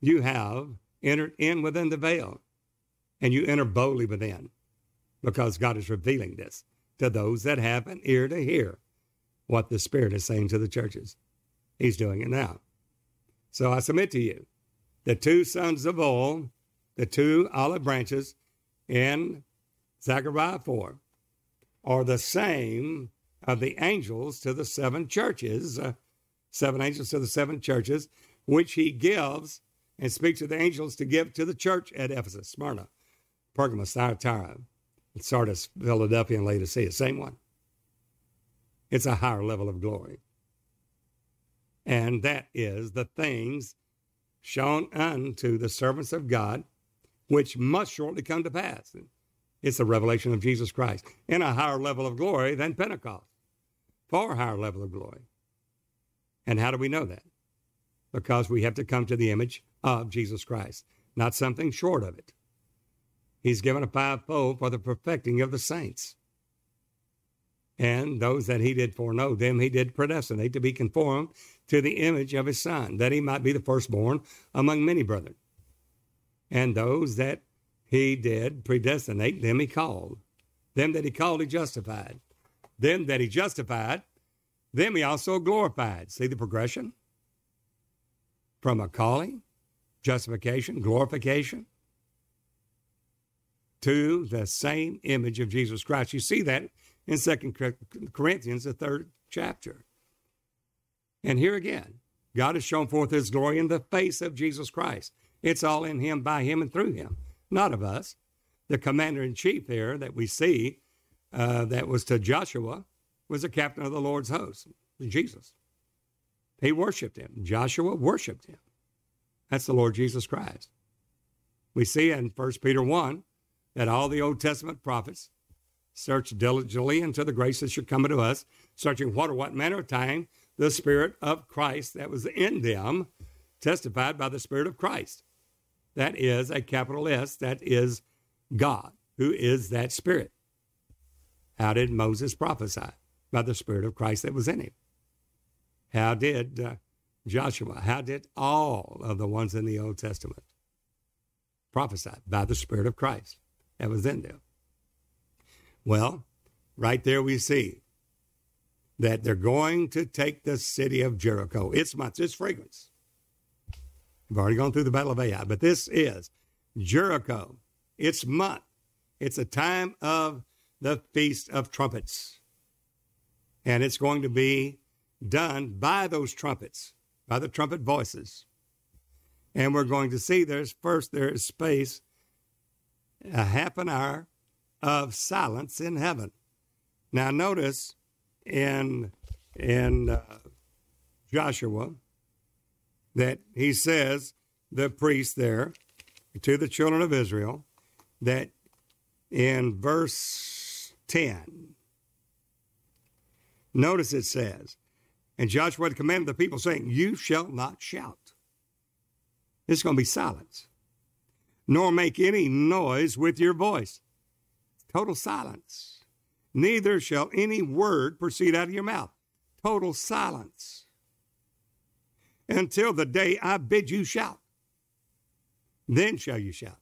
You have entered in within the veil, and you enter boldly within, because God is revealing this to those that have an ear to hear what the Spirit is saying to the churches. He's doing it now. So I submit to you, the two sons of oil, the two olive branches in Zechariah 4 are the same of the angels to the seven churches, seven angels to the seven churches, which he gives and speaks to the angels to give to the church at Ephesus, Smyrna, Pergamos, Thyatira, Sardis, Philadelphia, and Laodicea, same one. It's a higher level of glory. And that is the things shown unto the servants of God, which must shortly come to pass. It's the revelation of Jesus Christ in a higher level of glory than Pentecost, far higher level of glory. And how do we know that? Because we have to come to the image of Jesus Christ, not something short of it. He's given a fivefold for the perfecting of the saints. And those that he did foreknow, them he did predestinate to be conformed to the image of his Son, that he might be the firstborn among many brethren. And those that he did predestinate, them he called. Them that he called, he justified. Them that he justified, them he also glorified. See the progression? From a calling, justification, glorification, to the same image of Jesus Christ. You see that in 2 Corinthians, the 3rd chapter. And here again, God has shown forth his glory in the face of Jesus Christ. It's all in him, by him, and through him, not of us. The commander-in-chief here that we see that was to Joshua was the captain of the Lord's host, Jesus. He worshiped him. Joshua worshiped him. That's the Lord Jesus Christ. We see in 1 Peter 1, that all the Old Testament prophets searched diligently into the grace that should come unto us, searching what manner of time the Spirit of Christ that was in them, testified by the Spirit of Christ. That is a capital S, that is God, who is that Spirit. How did Moses prophesy? By the Spirit of Christ that was in him. How did Joshua, how did all of the ones in the Old Testament prophesy? By the Spirit of Christ that was in them. Well, right there we see that they're going to take the city of Jericho. Its months, its fragrance. We've already gone through the Battle of Ai, but this is Jericho. Its month. It's a time of the Feast of Trumpets. And it's going to be done by those trumpets, by the trumpet voices. And we're going to see there is space, a half an hour of silence in heaven. Now notice in Joshua that he says, the priest there, to the children of Israel, that in verse 10, notice it says, and Joshua commanded the people saying, you shall not shout. It's going to be silence, nor make any noise with your voice. Total silence. Neither shall any word proceed out of your mouth. Total silence. Until the day I bid you shout. Then shall you shout.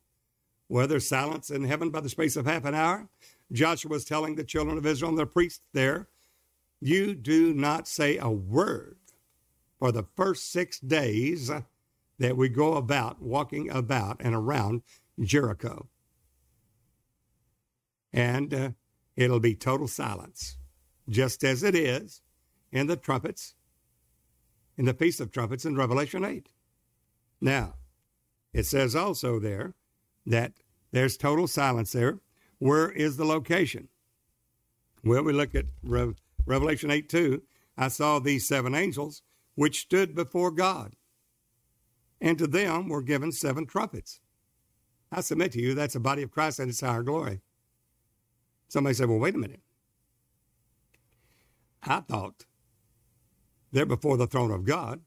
Well, there's silence in heaven by the space of half an hour. Joshua was telling the children of Israel and the priests there, you do not say a word for the first 6 days that would go about, walking about and around Jericho. And it'll be total silence, just as it is in the trumpets, in the Feast of Trumpets in Revelation 8. Now, it says also there that there's total silence there. Where is the location? Well, we look at Revelation 8:2. I saw these seven angels which stood before God, and to them were given seven trumpets. I submit to you, that's the body of Christ in its higher glory. Somebody said, well, wait a minute. I thought they're before the throne of God.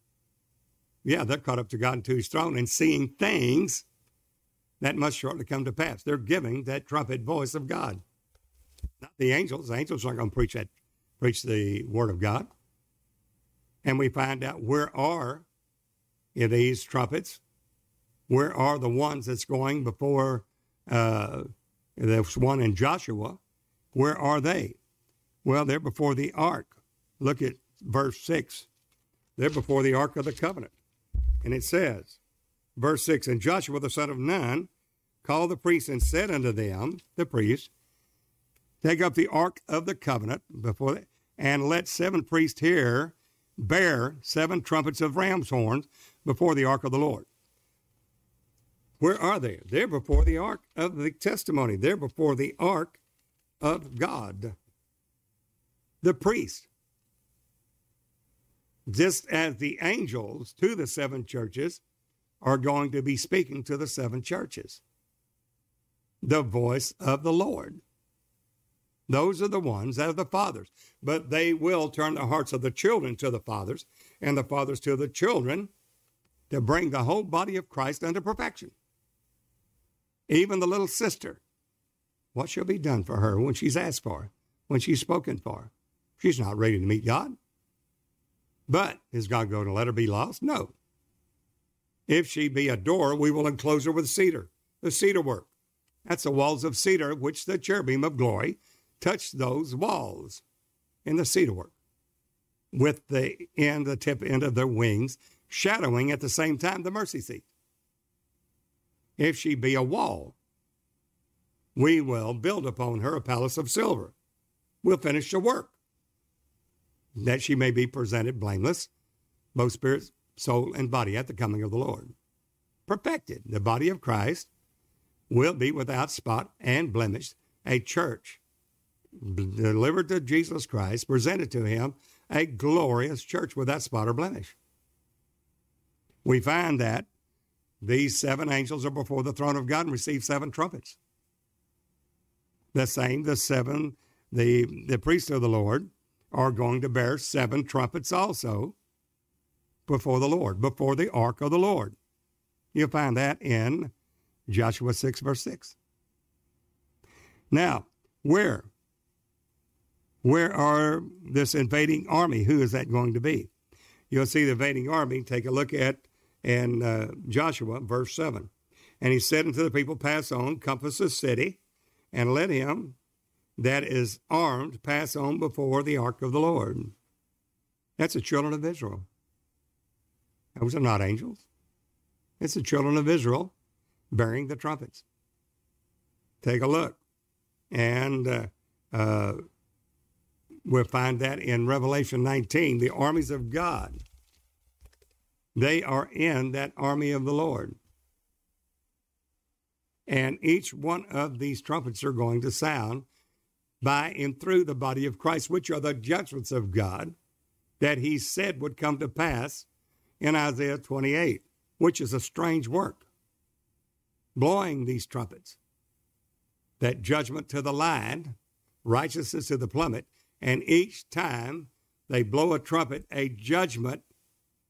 Yeah, they're caught up to God and to his throne and seeing things that must shortly come to pass. They're giving that trumpet voice of God. Not the angels. The angels aren't going to preach the word of God. And we find out where are these trumpets? Where are the ones that's going before there's one in Joshua? Where are they? Well, they're before the ark. Look at verse 6. They're before the ark of the covenant. And it says, verse 6, and Joshua the son of Nun called the priests and said unto them, the priests, take up the ark of the covenant before that, and let seven priests here bear seven trumpets of ram's horns before the ark of the Lord. Where are they? They're before the ark of the testimony. They're before the ark of God. The priest, just as the angels to the seven churches, are going to be speaking to the seven churches. The voice of the Lord. Those are the ones that are the fathers. But they will turn the hearts of the children to the fathers and the fathers to the children to bring the whole body of Christ unto perfection. Even the little sister. What shall be done for her when she's asked for, when she's spoken for? She's not ready to meet God. But is God going to let her be lost? No. If she be a door, we will enclose her with cedar, the cedar work. That's the walls of cedar, which the cherubim of glory touched those walls in the cedar work with the tip end of their wings, shadowing at the same time the mercy seat. If she be a wall, we will build upon her a palace of silver. We'll finish the work that she may be presented blameless, both spirits, soul, and body at the coming of the Lord. Perfected, the body of Christ will be without spot and blemish, a church delivered to Jesus Christ, presented to him, a glorious church without spot or blemish. We find that these seven angels are before the throne of God and receive seven trumpets. The same, the seven, the priests of the Lord are going to bear seven trumpets also, before the Lord, before the ark of the Lord. You'll find that in Joshua 6, verse 6. Now, where are this invading army? Who is that going to be? You'll see the invading army. Take a look at in Joshua, verse 7. And he said unto the people, pass on, compass the city, and let him that is armed pass on before the ark of the Lord. That's the children of Israel. Those are not angels. It's the children of Israel bearing the trumpets. Take a look. And we'll find that in Revelation 19, the armies of God. They are in that army of the Lord. And each one of these trumpets are going to sound by and through the body of Christ, which are the judgments of God that he said would come to pass in Isaiah 28, which is a strange work, blowing these trumpets, that judgment to the lion, righteousness to the plummet, and each time they blow a trumpet, a judgment,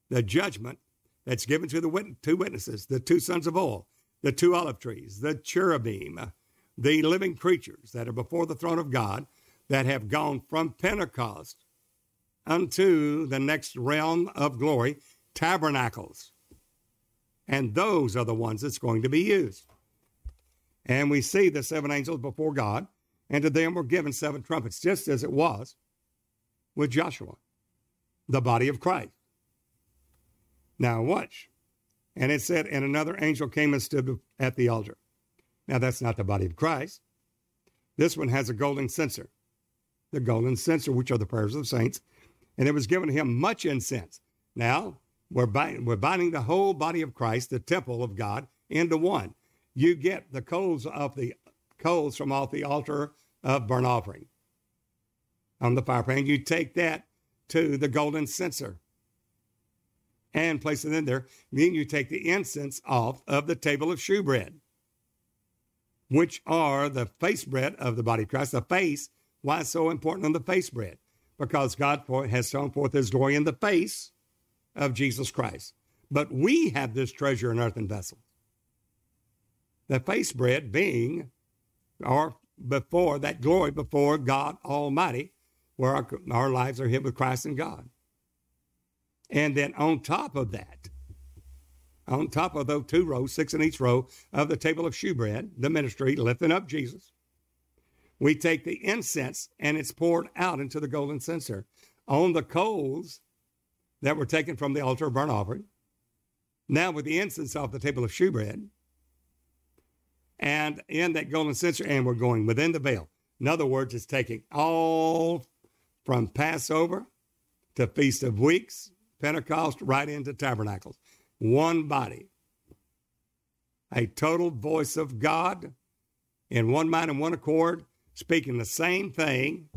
the judgment that's given to the two witnesses, the two sons of oil, the two olive trees, the cherubim, the living creatures that are before the throne of God that have gone from Pentecost unto the next realm of glory, Tabernacles. And those are the ones that's going to be used. And we see the seven angels before God, and to them were given seven trumpets, just as it was with Joshua, the body of Christ. Now watch. And it said, and another angel came and stood at the altar. Now, that's not the body of Christ. This one has a golden censer, the golden censer, which are the prayers of the saints. And it was given to him much incense. Now, we're binding the whole body of Christ, the temple of God, into one. You get the coals from off the altar of burnt offering on the fire pan. You take that to the golden censer and place it in there. Then you take the incense off of the table of shewbread, which are the face bread of the body of Christ. The face, why it's so important on the face bread? Because God has shown forth his glory in the face of Jesus Christ. But we have this treasure in earthen vessels. The face bread being, or before that glory, before God Almighty, where our lives are hid with Christ and God. And then on top of that, on top of those two rows, six in each row of the table of shewbread, the ministry, lifting up Jesus, we take the incense and it's poured out into the golden censer on the coals that were taken from the altar of burnt offering. Now with the incense off the table of shewbread and in that golden censer, and we're going within the veil. In other words, it's taking all from Passover to Feast of Weeks, Pentecost, right into Tabernacles. One body, a total voice of God in one mind and one accord, speaking the same thing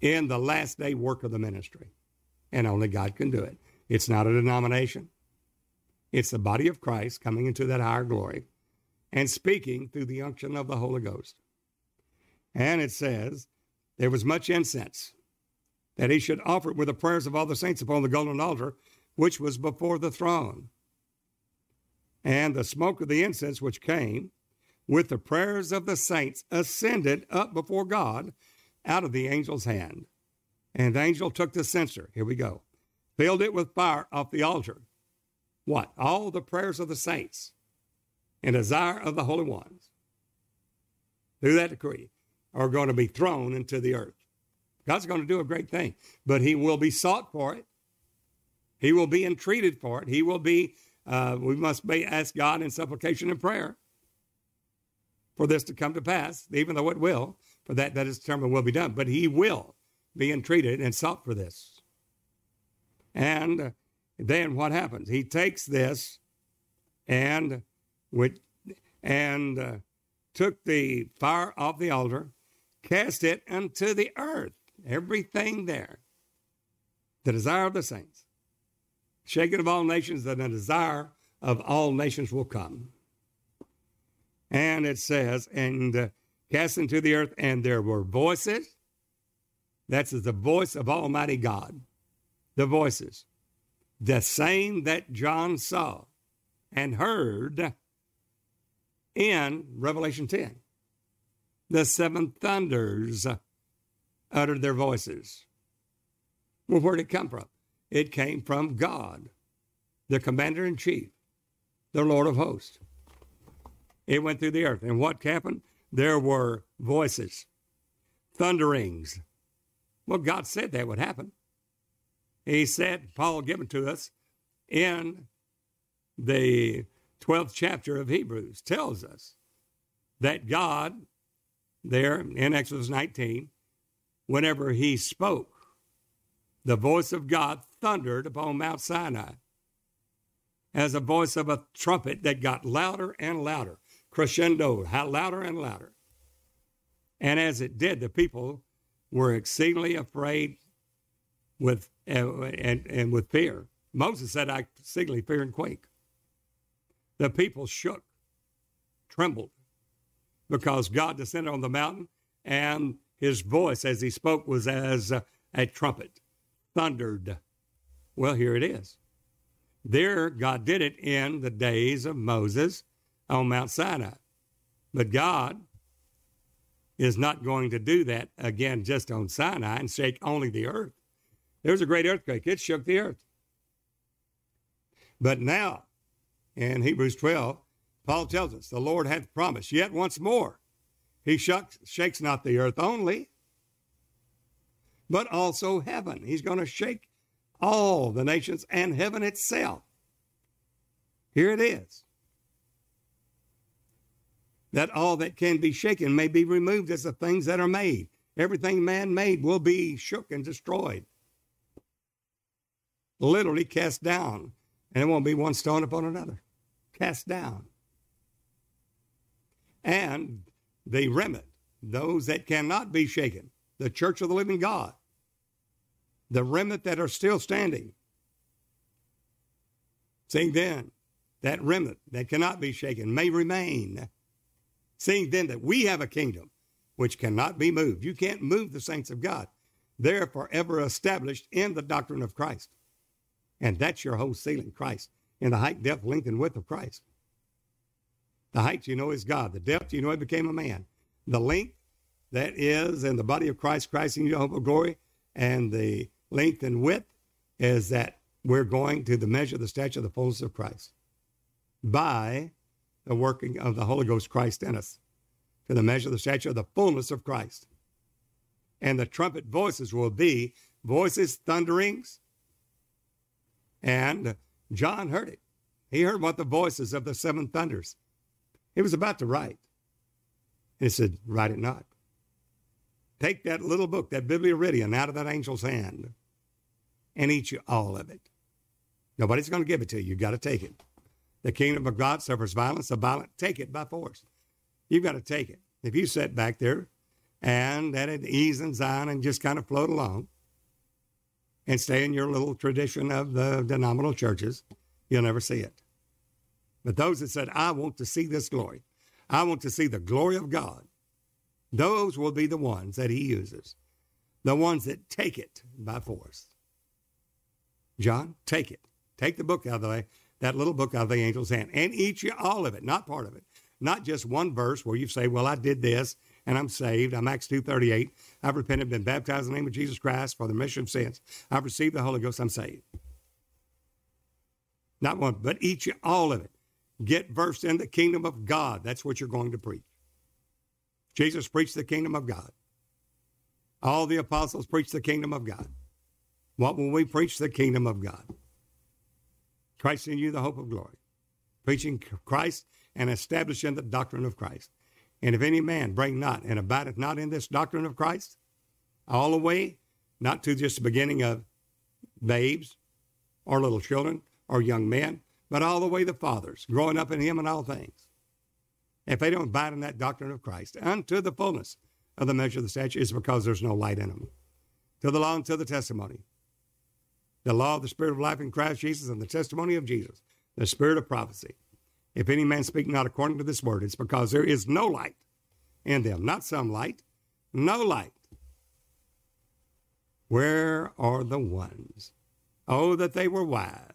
in the last day work of the ministry. And only God can do it. It's not a denomination. It's the body of Christ coming into that higher glory and speaking through the unction of the Holy Ghost. And it says, there was much incense that he should offer it with the prayers of all the saints upon the golden altar, which was before the throne. And the smoke of the incense which came with the prayers of the saints ascended up before God out of the angel's hand. And the angel took the censer, here we go, filled it with fire off the altar. What? All the prayers of the saints and desire of the holy ones through that decree are going to be thrown into the earth. God's going to do a great thing, but he will be sought for it. He will be entreated for it. He will be, we must ask God in supplication and prayer for this to come to pass, even though it will, for that is determined will be done. But he will be entreated and sought for this. And then what happens? He takes this and took the fire off the altar, cast it unto the earth, everything there, the desire of the saints. Shaking of all nations, that the desire of all nations will come. And it says, and cast into the earth, and there were voices. That's the voice of Almighty God. The voices. The same that John saw and heard in Revelation 10. The seven thunders uttered their voices. Well, where did it come from? It came from God, the commander-in-chief, the Lord of hosts. It went through the earth. And what happened? There were voices, thunderings. Well, God said that would happen. He said, Paul given to us in the 12th chapter of Hebrews tells us that God, there in Exodus 19, whenever he spoke, the voice of God thundered upon Mount Sinai as a voice of a trumpet that got louder and louder, crescendo, louder and louder. And as it did, the people were exceedingly afraid with and with fear. Moses said, I exceedingly fear and quake. The people shook, trembled, because God descended on the mountain, and his voice as he spoke was as a trumpet. Thundered. Well, here it is. There, God did it in the days of Moses on Mount Sinai. But God is not going to do that again just on Sinai and shake only the earth. There's a great earthquake. It shook the earth. But now, in Hebrews 12, Paul tells us, the Lord hath promised, yet once more, he shakes not the earth only, but also heaven. He's going to shake all the nations and heaven itself. Here it is. That all that can be shaken may be removed as the things that are made. Everything man made will be shook and destroyed. Literally cast down. And it won't be one stone upon another. Cast down. And the remnant, those that cannot be shaken, the church of the living God, the remnant that are still standing. Seeing then that remnant that cannot be shaken may remain. Seeing then that we have a kingdom which cannot be moved. You can't move the saints of God. They're forever established in the doctrine of Christ. And that's your whole ceiling, Christ, in the height, depth, length, and width of Christ. The height, you know, is God. The depth, you know, he became a man. The length, that is in the body of Christ, Christ in your hope of glory. And the length and width is that we're going to the measure, the stature, the fullness of Christ by the working of the Holy Ghost Christ in us, to the measure, the stature, the fullness of Christ. And the trumpet voices will be voices, thunderings. And John heard it. He heard what the voices of the seven thunders. He was about to write. And he said, write it not. Take that little book, that Biblia Iridium, out of that angel's hand and eat you all of it. Nobody's going to give it to you. You've got to take it. The kingdom of God suffers violence. The violent take it by force. You've got to take it. If you sit back there and at an ease and Zion and just kind of float along and stay in your little tradition of the denominational churches, you'll never see it. But those that said, I want to see this glory. I want to see the glory of God. Those will be the ones that he uses. The ones that take it by force. John, take it. Take the book out of the way, that little book out of the angel's hand, and eat you all of it, not part of it. Not just one verse where you say, well, I did this and I'm saved. I'm Acts 2:38. I've repented, been baptized in the name of Jesus Christ for the remission of sins. I've received the Holy Ghost. I'm saved. Not one, but eat you all of it. Get versed in the kingdom of God. That's what you're going to preach. Jesus preached the kingdom of God. All the apostles preached the kingdom of God. What will we preach? The kingdom of God. Christ in you, the hope of glory. Preaching Christ and establishing the doctrine of Christ. And if any man bring not and abideth not in this doctrine of Christ, all the way, not to just the beginning of babes or little children or young men, but all the way the fathers, growing up in him in all things. If they don't abide in that doctrine of Christ, unto the fullness of the measure of the stature, is because there's no light in them. To the law and to the testimony. The law of the Spirit of life in Christ Jesus and the testimony of Jesus, the spirit of prophecy. If any man speak not according to this word, it's because there is no light in them. Not some light, no light. Where are the ones? Oh, that they were wise.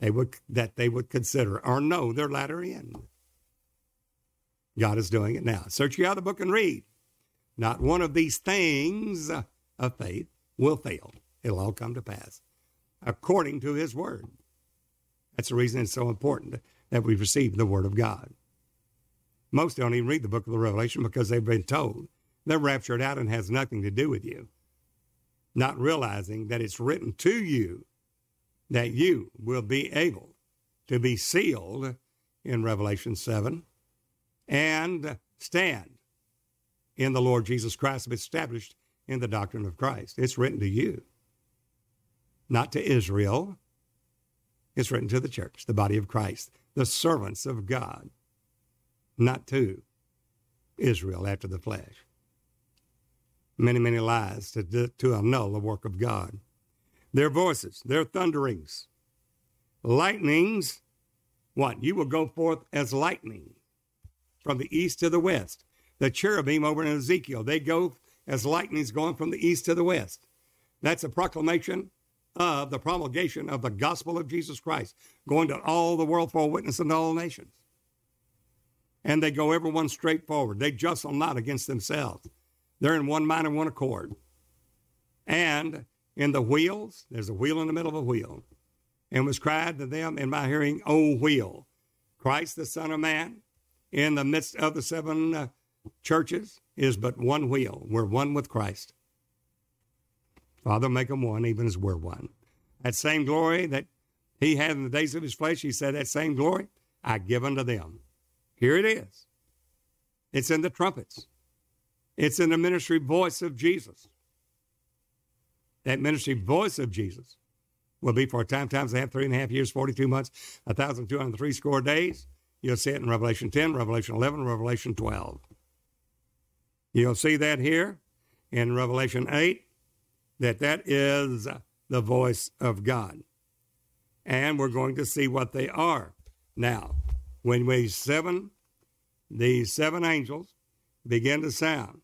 They would consider or know their latter end. God is doing it now. Search ye out the book and read. Not one of these things of faith will fail. It'll all come to pass according to his word. That's the reason it's so important that we've received the word of God. Most don't even read the book of the Revelation because they've been told they're raptured out and has nothing to do with you. Not realizing that it's written to you that you will be able to be sealed in Revelation 7 and stand in the Lord Jesus Christ, established in the doctrine of Christ. It's written to you, not to Israel. It's written to the church, the body of Christ, the servants of God, not to Israel after the flesh. Many, many lies to annul the work of God. Their voices, their thunderings, lightnings, what? You will go forth as lightning from the east to the west. The cherubim over in Ezekiel, they go as lightnings going from the east to the west. That's a proclamation of the promulgation of the gospel of Jesus Christ, going to all the world for a witness in all nations. And they go everyone straight forward. They jostle not against themselves. They're in one mind and one accord. And in the wheels, there's a wheel in the middle of a wheel, and was cried to them in my hearing, O wheel, Christ the Son of Man, in the midst of the seven churches, is but one wheel. We're one with Christ. Father, make them one, even as we're one. That same glory that he had in the days of his flesh, he said, that same glory I give unto them. Here it is. It's in the trumpets. It's in the ministry voice of Jesus. That ministry voice of Jesus will be for a time, times a half, 3.5 years, 42 months, 1,260 days. You'll see it in Revelation 10, Revelation 11, Revelation 12. You'll see that here in Revelation 8, that is the voice of God. And we're going to see what they are. Now, when these seven angels begin to sound,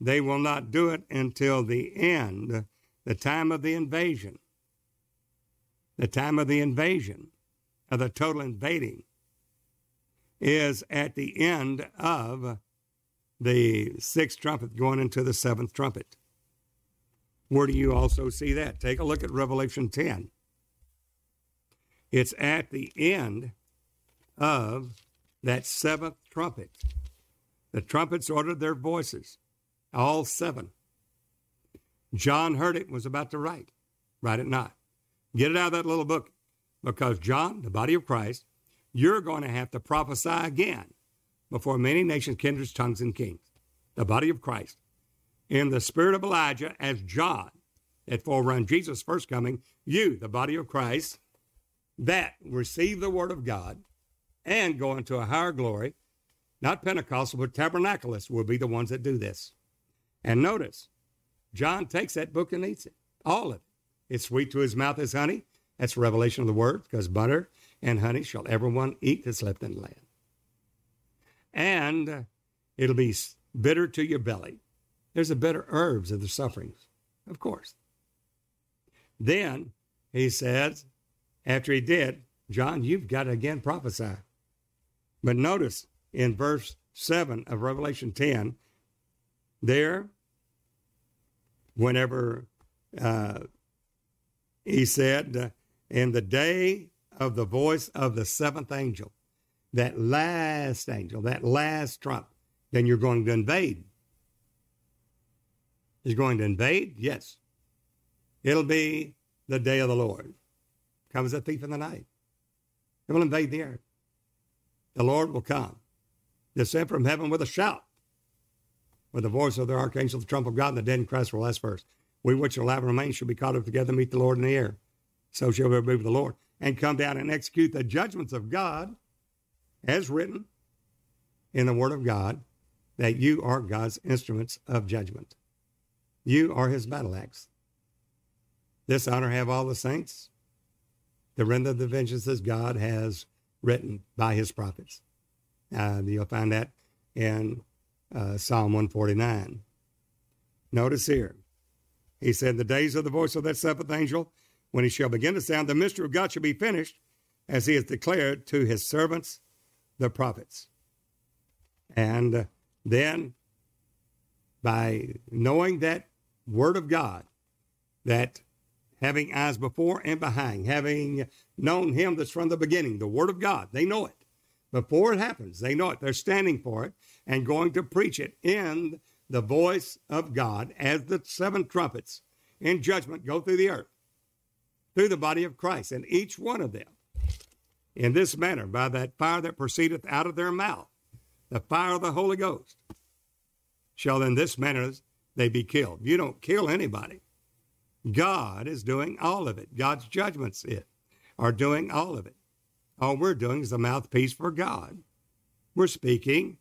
they will not do it until the end, the time of the invasion. The time of the invasion, of the total invading, is at the end of the sixth trumpet going into the seventh trumpet. Where do you also see that? Take a look at Revelation 10. It's at the end of that seventh trumpet. The trumpets ordered their voices, all seven. John heard it and was about to write it not. Get it out of that little book, because John, the body of Christ, you're going to have to prophesy again before many nations, kindreds, tongues, and kings, the body of Christ, in the spirit of Elijah as John, that forerun Jesus' first coming, you, the body of Christ, that receive the word of God and go into a higher glory, not Pentecostal, but Tabernacles will be the ones that do this. And notice, John takes that book and eats it, all of it. It's sweet to his mouth as honey. That's revelation of the word, because butter and honey shall everyone eat that's left in the land. And it'll be bitter to your belly. There's the bitter herbs of the sufferings, of course. Then he says, after he did, John, you've got to again prophesy. But notice in verse 7 of Revelation 10, there, whenever he said, in the day of the voice of the seventh angel, that last angel, that last trump, then you're going to invade. He's going to invade? Yes. It'll be the day of the Lord. Comes a thief in the night. It will invade the earth. The Lord will come. Descend from heaven with a shout, with the voice of the archangel, the trump of God, and the dead in Christ will last first. We which are alive and remain shall be caught up together and meet the Lord in the air. So shall we be with the Lord, and come down and execute the judgments of God, as written in the word of God, that you are God's instruments of judgment. You are his battle axe. This honor have all the saints, to render the vengeance as God has written by his prophets. You'll find that in Psalm 149. Notice here, he said, the days of the voice of that seventh angel, when he shall begin to sound, the mystery of God shall be finished, as he has declared to his servants, the prophets. And then, by knowing that word of God, that having eyes before and behind, having known him that's from the beginning, the word of God, they know it. Before it happens, they know it. They're standing for it and going to preach it in the voice of God as the seven trumpets in judgment go through the earth, through the body of Christ, and each one of them in this manner, by that fire that proceedeth out of their mouth, the fire of the Holy Ghost, shall in this manner they be killed. You don't kill anybody. God is doing all of it. God's judgments are doing all of it. All we're doing is the mouthpiece for God. We're speaking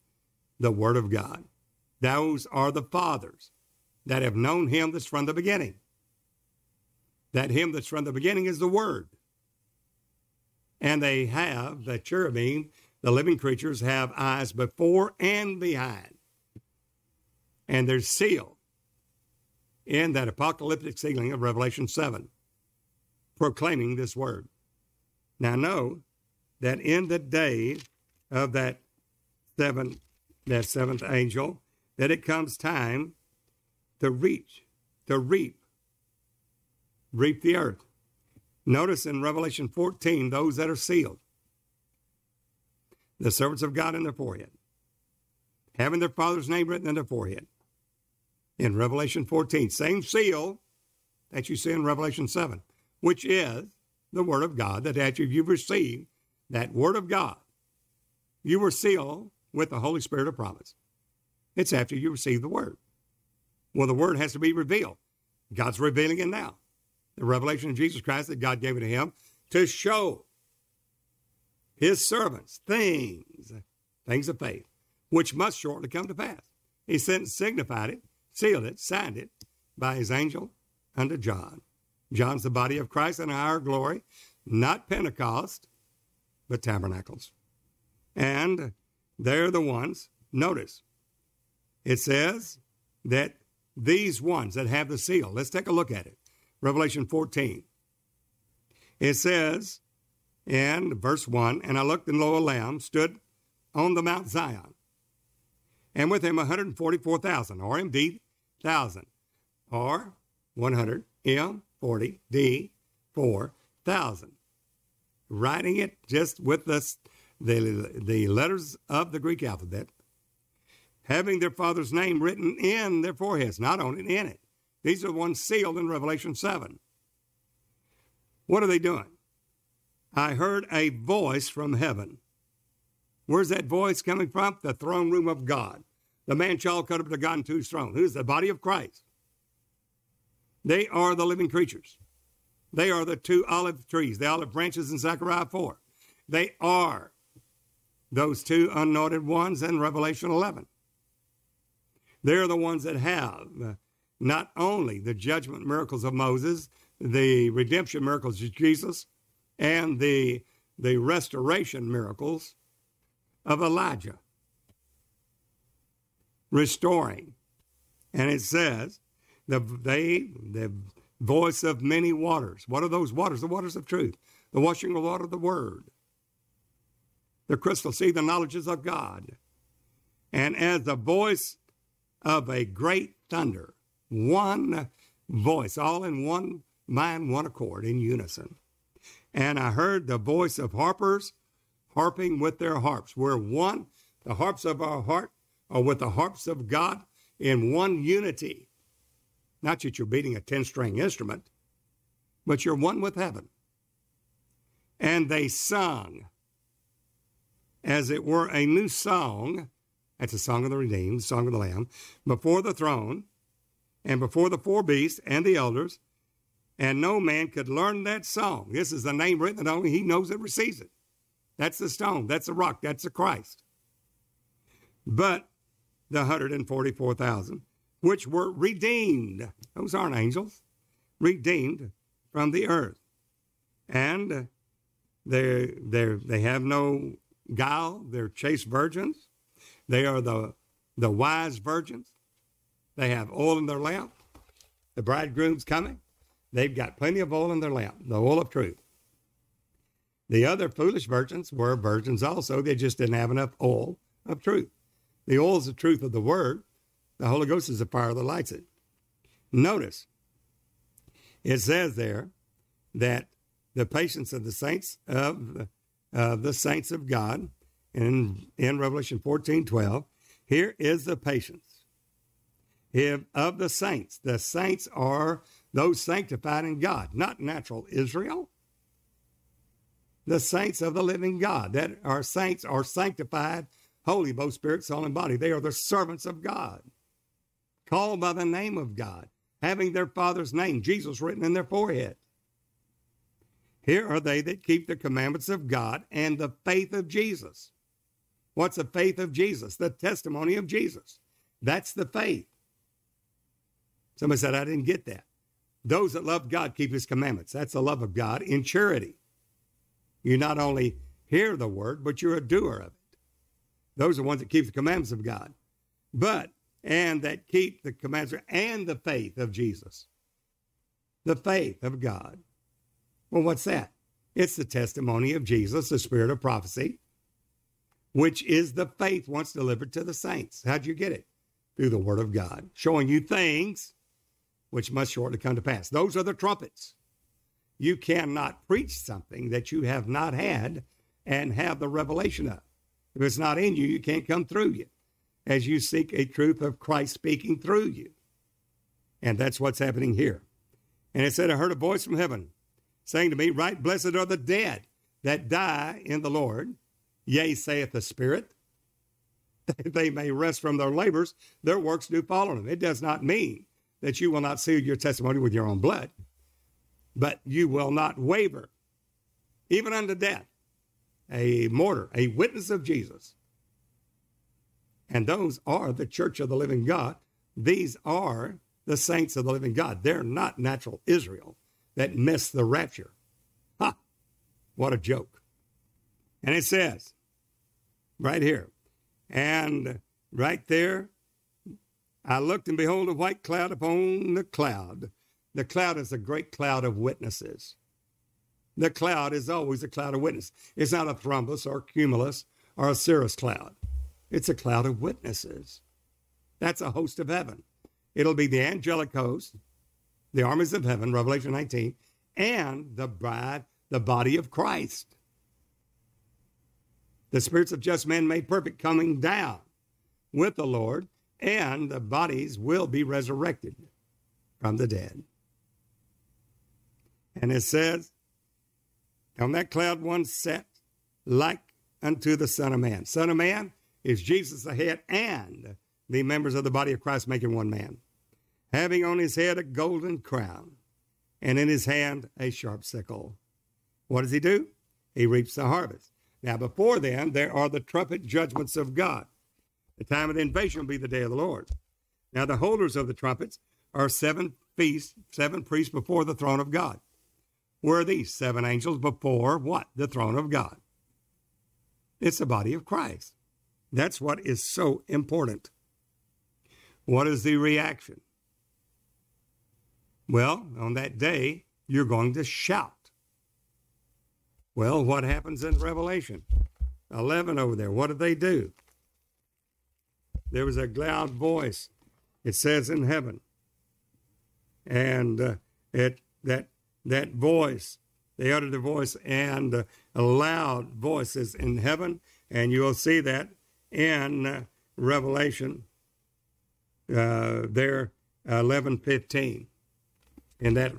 the word of God. Those are the fathers that have known him that's from the beginning. That him that's from the beginning is the word. And they have, the cherubim, the living creatures, have eyes before and behind. And they're sealed in that apocalyptic sealing of Revelation 7, proclaiming this word. Now know that in the day of that seventh angel, that it comes time to reap the earth. Notice in Revelation 14, those that are sealed, the servants of God in their forehead, having their Father's name written in their forehead. In Revelation 14, same seal that you see in Revelation 7, which is the word of God, that after you receive that word of God, you were sealed with the Holy Spirit of promise. It's after you receive the word. Well, the word has to be revealed. God's revealing it now. The revelation of Jesus Christ that God gave it to him to show his servants things of faith, which must shortly come to pass. He signified it, sealed it, signed it by his angel unto John. John's the body of Christ in our glory, not Pentecost, but Tabernacles. And they're the ones, notice, it says that these ones that have the seal, let's take a look at it. Revelation 14. It says in verse 1, "And I looked, and lo, a lamb stood on the Mount Zion, and with him 144,000, or indeed, 1,000, or 100, M, 40, D, 4,000. Writing it just with the letters of the Greek alphabet, having their Father's name written in their foreheads, not on it, in it. These are the ones sealed in Revelation 7. What are they doing? I heard a voice from heaven. Where's that voice coming from? The throne room of God. The man child cut up to God and to his throne. Who's the body of Christ? They are the living creatures. They are the two olive trees, the olive branches in Zechariah 4. They are those two anointed ones in Revelation 11. They're the ones that have not only the judgment miracles of Moses, the redemption miracles of Jesus, and the restoration miracles of Elijah. Restoring. And it says, the voice of many waters. What are those waters? The waters of truth. The washing of water of the word. The crystal sea, the knowledges of God. And as the voice of a great thunder, one voice, all in one mind, one accord, in unison. And I heard the voice of harpers harping with their harps. We're one. The harps of our heart are with the harps of God in one unity. Not that you're beating a 10-string instrument, but you're one with heaven. And they sung, as it were, a new song. That's the song of the redeemed, the song of the Lamb, before the throne and before the four beasts and the elders, and no man could learn that song. This is the name written that only he knows that receives it. That's the stone, that's the rock, that's the Christ. But the 144,000, which were redeemed, those aren't angels, redeemed from the earth. And they have no guile, they're chaste virgins. They are the wise virgins. They have oil in their lamp. The bridegroom's coming. They've got plenty of oil in their lamp, the oil of truth. The other foolish virgins were virgins also. They just didn't have enough oil of truth. The oil is the truth of the word. The Holy Ghost is the fire that lights it. Notice, it says there that the patience of the saints of God in Revelation 14:12, here is the patience of the saints. The saints are those sanctified in God, not natural Israel. The saints of the living God, that are saints, are sanctified, holy, both spirit, soul, and body. They are the servants of God, called by the name of God, having their Father's name, Jesus, written in their forehead. Here are they that keep the commandments of God and the faith of Jesus. What's the faith of Jesus? The testimony of Jesus. That's the faith. Somebody said, I didn't get that. Those that love God keep his commandments. That's the love of God in charity. You not only hear the word, but you're a doer of it. Those are the ones that keep the commandments of God. But, and that keep the commandments and the faith of Jesus. The faith of God. Well, what's that? It's the testimony of Jesus, the spirit of prophecy, which is the faith once delivered to the saints. How'd you get it? Through the word of God, showing you things which must shortly come to pass. Those are the trumpets. You cannot preach something that you have not had and have the revelation of. If it's not in you, you can't come through you as you seek a truth of Christ speaking through you. And that's what's happening here. And it said, I heard a voice from heaven saying to me, Right, blessed are the dead that die in the Lord. Yea, saith the Spirit, they may rest from their labors, their works do follow them. It does not mean that you will not seal your testimony with your own blood, but you will not waver, even unto death, a martyr, a witness of Jesus. And those are the church of the living God. These are the saints of the living God. They're not natural Israel that missed the rapture. Ha! What a joke. And it says, right here, and right there, I looked and behold a white cloud upon the cloud. The cloud is a great cloud of witnesses. The cloud is always a cloud of witness. It's not a thrombus or cumulus or a cirrus cloud. It's a cloud of witnesses. That's a host of heaven. It'll be the angelic host, the armies of heaven, Revelation 19, and the bride, the body of Christ. The spirits of just men made perfect coming down with the Lord, and the bodies will be resurrected from the dead. And it says, on that cloud one sat like unto the Son of Man. Son of Man is Jesus the head and the members of the body of Christ making one man, having on his head a golden crown and in his hand a sharp sickle. What does he do? He reaps the harvest. Now, before then, there are the trumpet judgments of God. The time of the invasion will be the day of the Lord. Now, the holders of the trumpets are seven priests before the throne of God. Where are these? Seven angels before what? The throne of God. It's the body of Christ. That's what is so important. What is the reaction? Well, on that day, you're going to shout. Well, what happens in Revelation 11 over there? What did they do? There was a loud voice. It says in heaven, and that voice, they uttered the voice, and loud voices in heaven, and you will see that in Revelation there 11:15, and that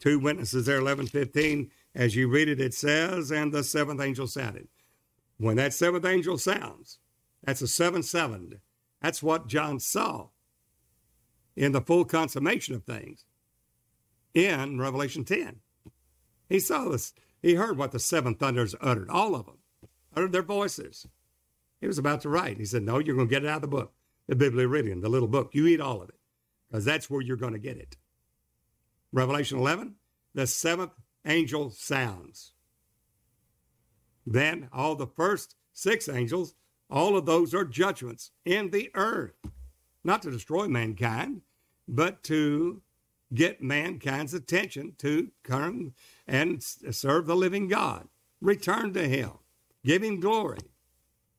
two witnesses there 11:15. As you read it, it says, and the seventh angel sounded. When that seventh angel sounds, that's a 7-7. That's what John saw in the full consummation of things in Revelation 10. He saw this. He heard what the seven thunders uttered. All of them uttered their voices. He was about to write. He said, no, you're going to get it out of the book, the Biblioridion, the little book. You eat all of it because that's where you're going to get it. Revelation 11, the seventh angel sounds. Then all the first six angels, all of those are judgments in the earth, not to destroy mankind, but to get mankind's attention to come and serve the living God, return to him, give him glory.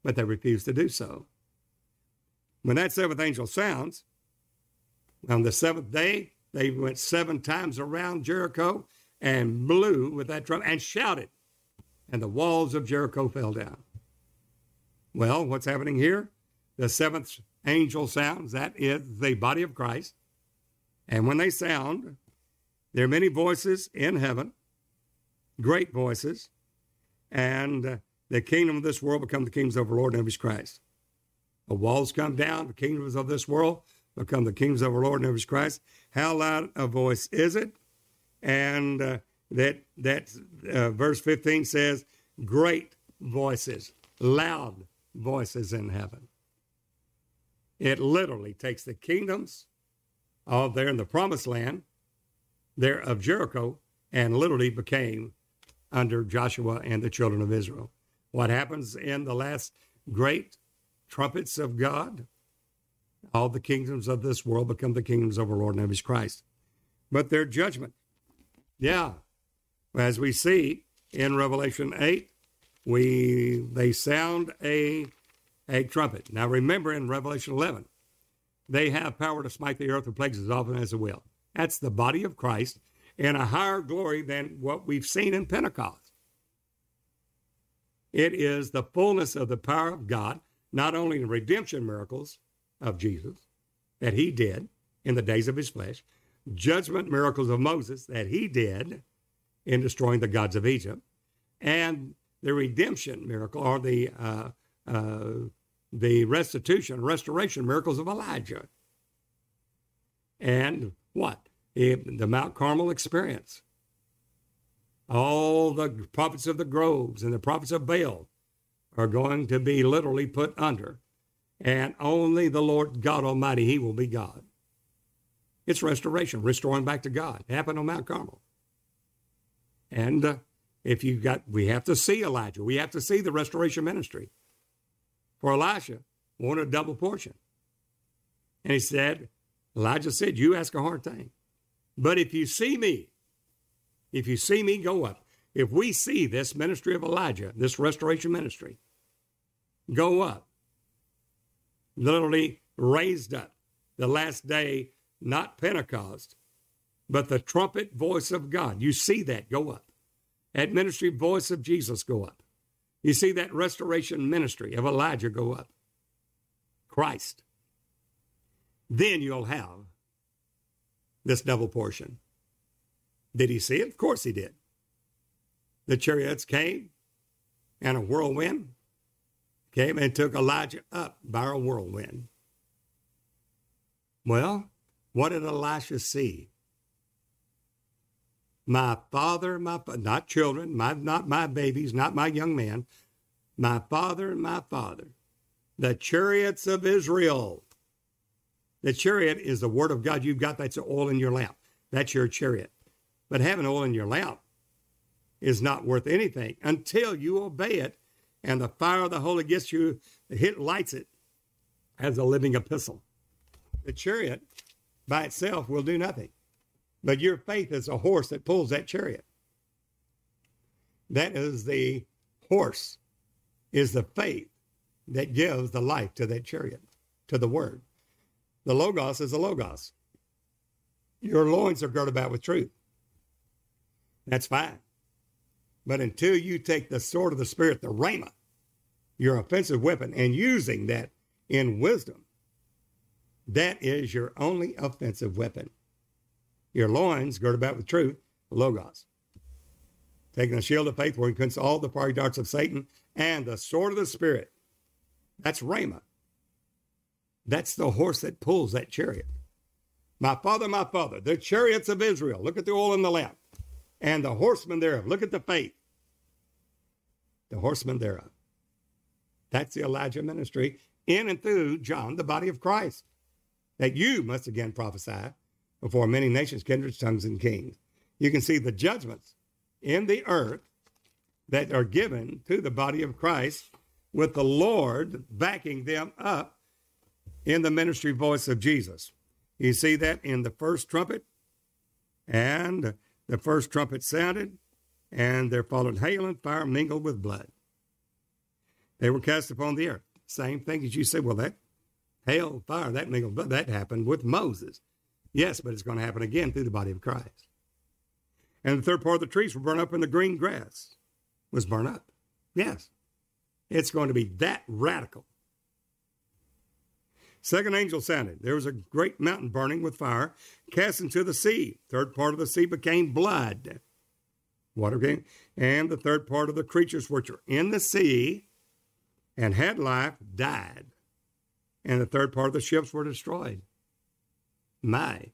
But they refuse to do so. When that seventh angel sounds, on the seventh day, they went seven times around Jericho and blew with that trumpet and shouted, and the walls of Jericho fell down. Well, what's happening here? The seventh angel sounds, that is the body of Christ. And when they sound, there are many voices in heaven, great voices, and the kingdom of this world become the kings of our Lord and of his Christ. The walls come down, the kingdoms of this world become the kings of our Lord and of his Christ. How loud a voice is it? And that verse 15 says, great voices, loud voices in heaven. It literally takes the kingdoms of there in the Promised Land, there of Jericho, and literally became under Joshua and the children of Israel. What happens in the last great trumpets of God? All the kingdoms of this world become the kingdoms of our Lord and of his Christ. But their judgment. Yeah, as we see in Revelation 8, they sound a trumpet. Now remember in Revelation 11, they have power to smite the earth with plagues as often as they will. That's the body of Christ in a higher glory than what we've seen in Pentecost. It is the fullness of the power of God, not only in redemption miracles of Jesus that he did in the days of his flesh, judgment miracles of Moses that he did in destroying the gods of Egypt. And the redemption miracle, or the restoration miracles of Elijah. And what? The Mount Carmel experience. All the prophets of the groves and the prophets of Baal are going to be literally put under. And only the Lord God Almighty, he will be God. It's restoration, restoring back to God. It happened on Mount Carmel. And we have to see Elijah. We have to see the restoration ministry. For Elisha wanted a double portion. And Elijah said, you ask a hard thing. But if you see me, go up. If we see this ministry of Elijah, this restoration ministry, go up. Literally raised up the last day, not Pentecost, but the trumpet voice of God. You see that, go up. That ministry voice of Jesus, go up. You see that restoration ministry of Elijah, go up. Christ. Then you'll have this double portion. Did he see it? Of course he did. The chariots came and a whirlwind came and took Elijah up by a whirlwind. Well, what did Elisha see? My father, not children, not my babies, not my young man, my father, the chariots of Israel. The chariot is the word of God. You've got that's the oil in your lamp. That's your chariot. But having oil in your lamp is not worth anything until you obey it, and the fire of the Holy gets you, it lights it as a living epistle. The chariot by itself will do nothing. But your faith is a horse that pulls that chariot. That is the horse, is the faith that gives the life to that chariot, to the word. The Logos is the Logos. Your loins are girded about with truth. That's fine. But until you take the sword of the Spirit, the Rhema, your offensive weapon, and using that in wisdom, that is your only offensive weapon. Your loins girded about with truth, Logos. Taking the shield of faith where you can see all the fiery darts of Satan, and the sword of the Spirit. That's Rhema. That's the horse that pulls that chariot. My father, the chariots of Israel. Look at the oil in the lamp. And the horsemen thereof. Look at the faith. The horsemen thereof. That's the Elijah ministry in and through John, the body of Christ. That you must again prophesy before many nations, kindreds, tongues, and kings. You can see the judgments in the earth that are given to the body of Christ with the Lord backing them up in the ministry voice of Jesus. You see that in the first trumpet, and the first trumpet sounded, and there followed hail and fire mingled with blood. They were cast upon the earth. Same thing as you say, well, that hail, fire, that mingled blood, that happened with Moses. Yes, but it's going to happen again through the body of Christ. And the third part of the trees were burned up, and the green grass was burned up. Yes, it's going to be that radical. Second angel sounded. There was a great mountain burning with fire, cast into the sea. Third part of the sea became blood. Water came. And the third part of the creatures which were in the sea and had life died. And the third part of the ships were destroyed. My,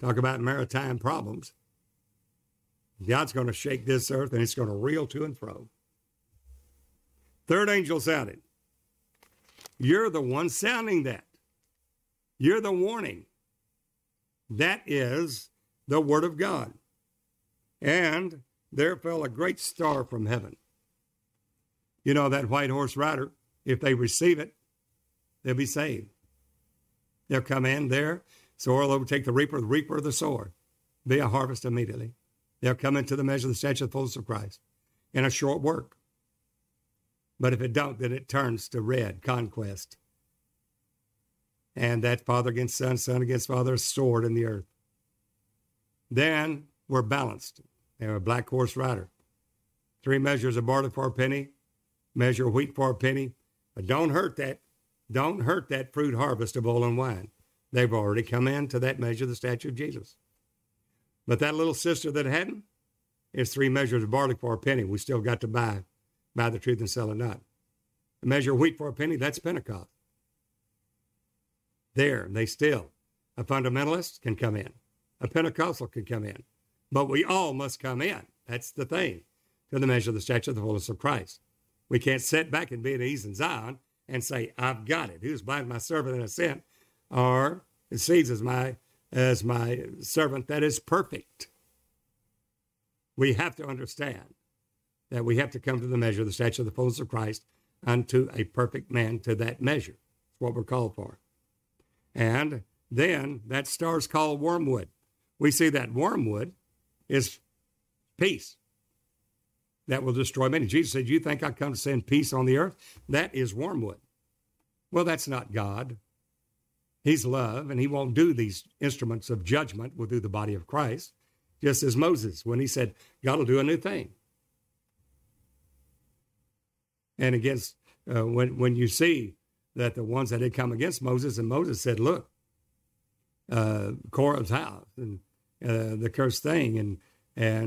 talk about maritime problems. God's going to shake this earth, and it's going to reel to and fro. Third angel sounded. You're the one sounding that. You're the warning. That is the word of God. And there fell a great star from heaven. You know, that white horse rider, if they receive it, they'll be saved. They'll come in there. Sower will overtake the reaper of the sower. Be a harvest immediately. They'll come into the measure of the stature of the fullness of Christ in a short work. But if it don't, then it turns to red, conquest. And that father against son, son against father, sword in the earth. Then we're balanced. They're a black horse rider. 3 measures of barley for a penny, measure of wheat for a penny. But don't hurt that. Don't hurt that fruit harvest of oil and wine. They've already come into that measure, the statue of Jesus. But that little sister that hadn't, is 3 measures of barley for a penny. We still got to buy the truth and sell it not. A measure of wheat for a penny, that's Pentecost. There, they still, a fundamentalist can come in. A Pentecostal can come in. But we all must come in. That's the thing. To the measure of the stature of the fullness of Christ. We can't sit back and be at ease in Zion and say, I've got it. Who's blind my servant in a sin? Or it sees as my servant that is perfect. We have to understand that we have to come to the measure of the stature of the fullness of Christ unto a perfect man to that measure. That's what we're called for. And then that star's called wormwood. We see that wormwood is peace. That will destroy many. Jesus said, you think I come to send peace on the earth? That is wormwood. Well, that's not God. He's love, and he won't do these instruments of judgment will do the body of Christ, just as Moses, when he said, God will do a new thing. And against, when you see that the ones that had come against Moses, and Moses said, look, Korah's house, and the cursed thing,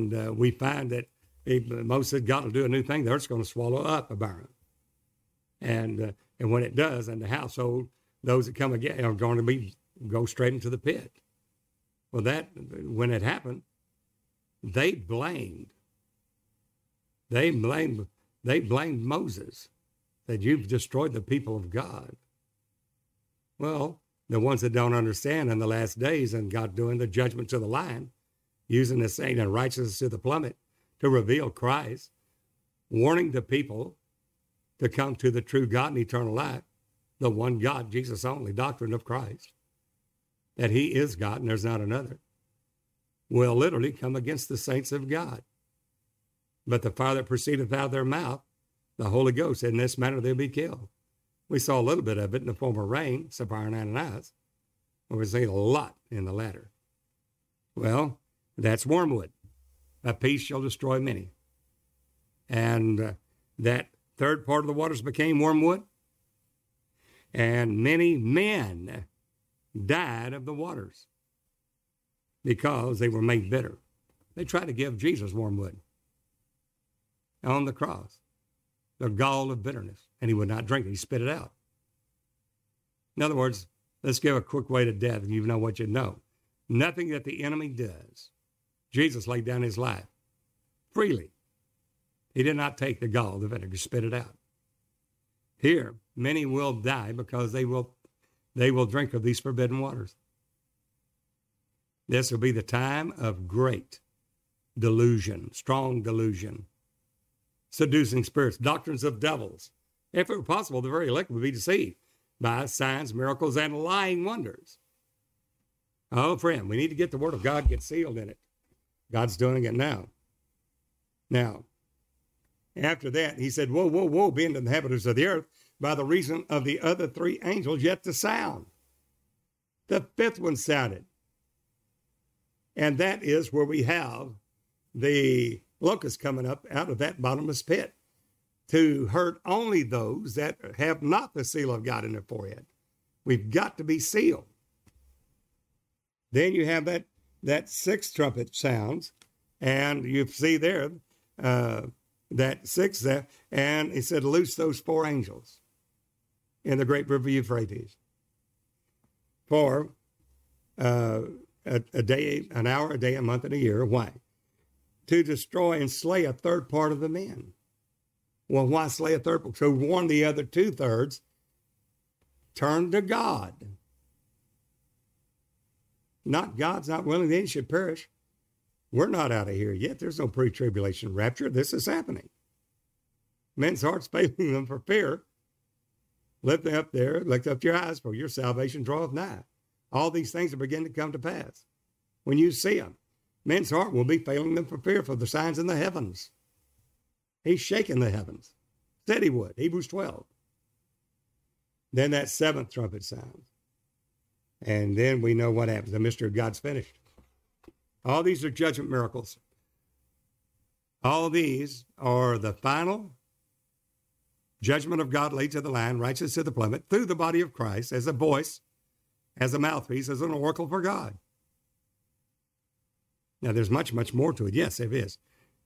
and we find that Moses said, God will do a new thing. The earth's going to swallow up Abiram. And when it does, and the household, those that come again are going to go straight into the pit. Well, that, when it happened, they blamed Moses, that you've destroyed the people of God. Well, the ones that don't understand in the last days and God doing the judgment to the lion, using the saying and righteousness to the plummet, to reveal Christ, warning the people to come to the true God and eternal life, the one God, Jesus only, doctrine of Christ, that he is God and there's not another, will literally come against the saints of God. But the fire that proceedeth out of their mouth, the Holy Ghost, in this manner they'll be killed. We saw a little bit of it in the former rain, Sapphira and Ananias, but we see a lot in the latter. Well, that's wormwood. A peace shall destroy many. And that third part of the waters became wormwood. And many men died of the waters because they were made bitter. They tried to give Jesus wormwood on the cross, the gall of bitterness, and he would not drink it. He spit it out. In other words, let's give a quick way to death, and you know what you know. Nothing that the enemy does. Jesus laid down his life freely. He did not take the gall, the vinegar, spit it out. Here, many will die because they will drink of these forbidden waters. This will be the time of great delusion, strong delusion, seducing spirits, doctrines of devils. If it were possible, the very elect would be deceived by signs, miracles, and lying wonders. Oh, friend, we need to get the word of God, get sealed in it. God's doing it now. Now, after that, he said, woe, woe, woe, be unto the inhabitants of the earth by the reason of the other 3 angels yet to sound. The 5th one sounded. And that is where we have the locusts coming up out of that bottomless pit to hurt only those that have not the seal of God in their forehead. We've got to be sealed. Then you have that 6th trumpet sounds, and you see there that 6th there, and he said, loose those 4 angels in the great river Euphrates for a day, an hour, a day, a month, and a year. Why? To destroy and slay a third part of the men. Well, why slay a third part? So warn the other 2/3, turn to God. Not God's not willing that any should perish. We're not out of here yet. There's no pre-tribulation rapture. This is happening. Men's hearts failing them for fear. Lift up there, lift up your eyes, for your salvation draweth nigh. All these things will begin to come to pass. When you see them, men's heart will be failing them for fear for the signs in the heavens. He's shaking the heavens. Said he would. Hebrews 12. Then that 7th trumpet sounds. And then we know what happens. The mystery of God's finished. All these are judgment miracles. All these are the final judgment of God laid to the lion, righteousness to the plummet, through the body of Christ as a voice, as a mouthpiece, as an oracle for God. Now, there's much, much more to it. Yes, it is.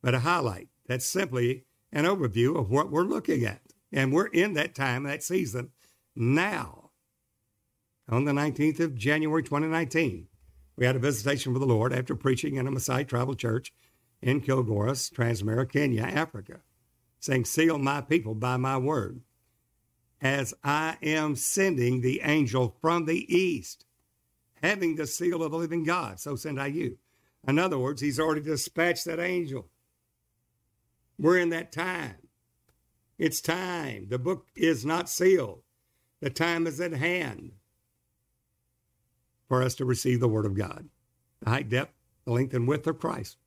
but a highlight. That's simply an overview of what we're looking at. And we're in that time, that season, now. On the 19th of January 2019, we had a visitation with the Lord after preaching in a Maasai tribal church in Kilgoris, Transmara, Kenya, Africa, saying, "Seal my people by my word, as I am sending the angel from the east, having the seal of the living God, so send I you." In other words, he's already dispatched that angel. We're in that time. It's time. The book is not sealed. The time is at hand for us to receive the word of God, the height, depth, the length, and width of Christ.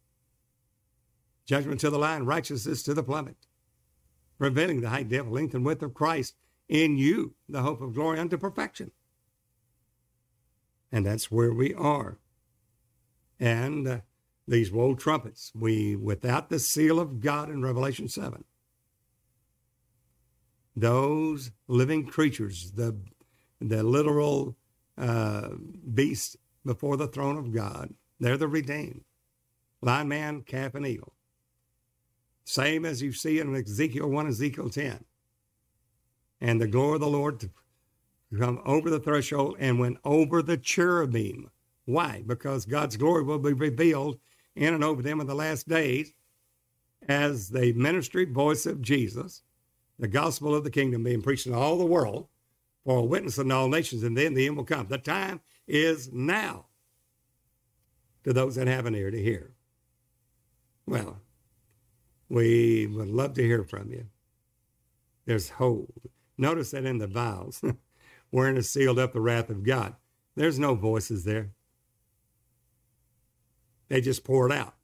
Judgment to the lion, righteousness to the plummet, revealing the height, depth, length, and width of Christ in you, the hope of glory unto perfection. And that's where we are. And these woe trumpets, without the seal of God in Revelation 7, those living creatures, the literal beast before the throne of God, they're the redeemed. Lion, man, calf, and eagle. Same as you see in Ezekiel 1, Ezekiel 10. And the glory of the Lord to come over the threshold and went over the cherubim. Why? Because God's glory will be revealed in and over them in the last days as the ministry voice of Jesus, the gospel of the kingdom being preached in all the world for a witness in all nations, and then the end will come. The time is now to those that have an ear to hear. Well, we would love to hear from you. There's hold. Notice that in the vials, wherein is sealed up the wrath of God. There's no voices there. They just pour it out.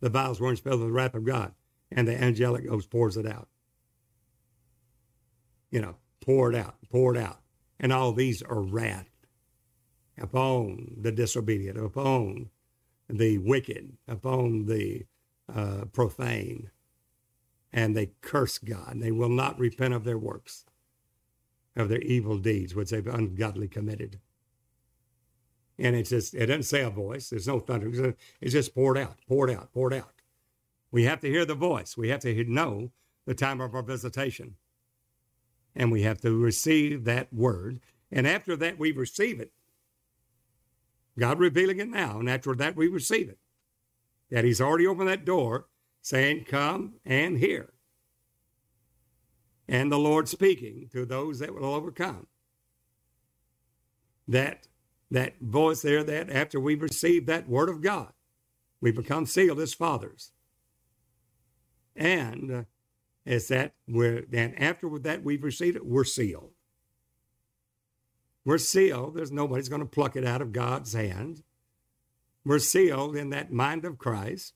The vials weren't filled with the wrath of God, and the angelic host pours it out. You know, pour it out, pour it out. And all these are wrath upon the disobedient, upon the wicked, upon the profane. And they curse God. They will not repent of their works, of their evil deeds, which they've ungodly committed. And it's just, it doesn't say a voice. There's no thunder. It's just poured out, poured out, poured out. We have to hear the voice. We have to know the time of our visitation. And we have to receive that word. And after that, we receive it. God revealing it now. And after that, we receive it. That he's already opened that door saying, come and hear. And the Lord speaking to those that will overcome. That voice there, that after we've received that word of God, we become sealed as fathers. And it's that after that we've received it, we're sealed. We're sealed. There's nobody's going to pluck it out of God's hand. We're sealed in that mind of Christ,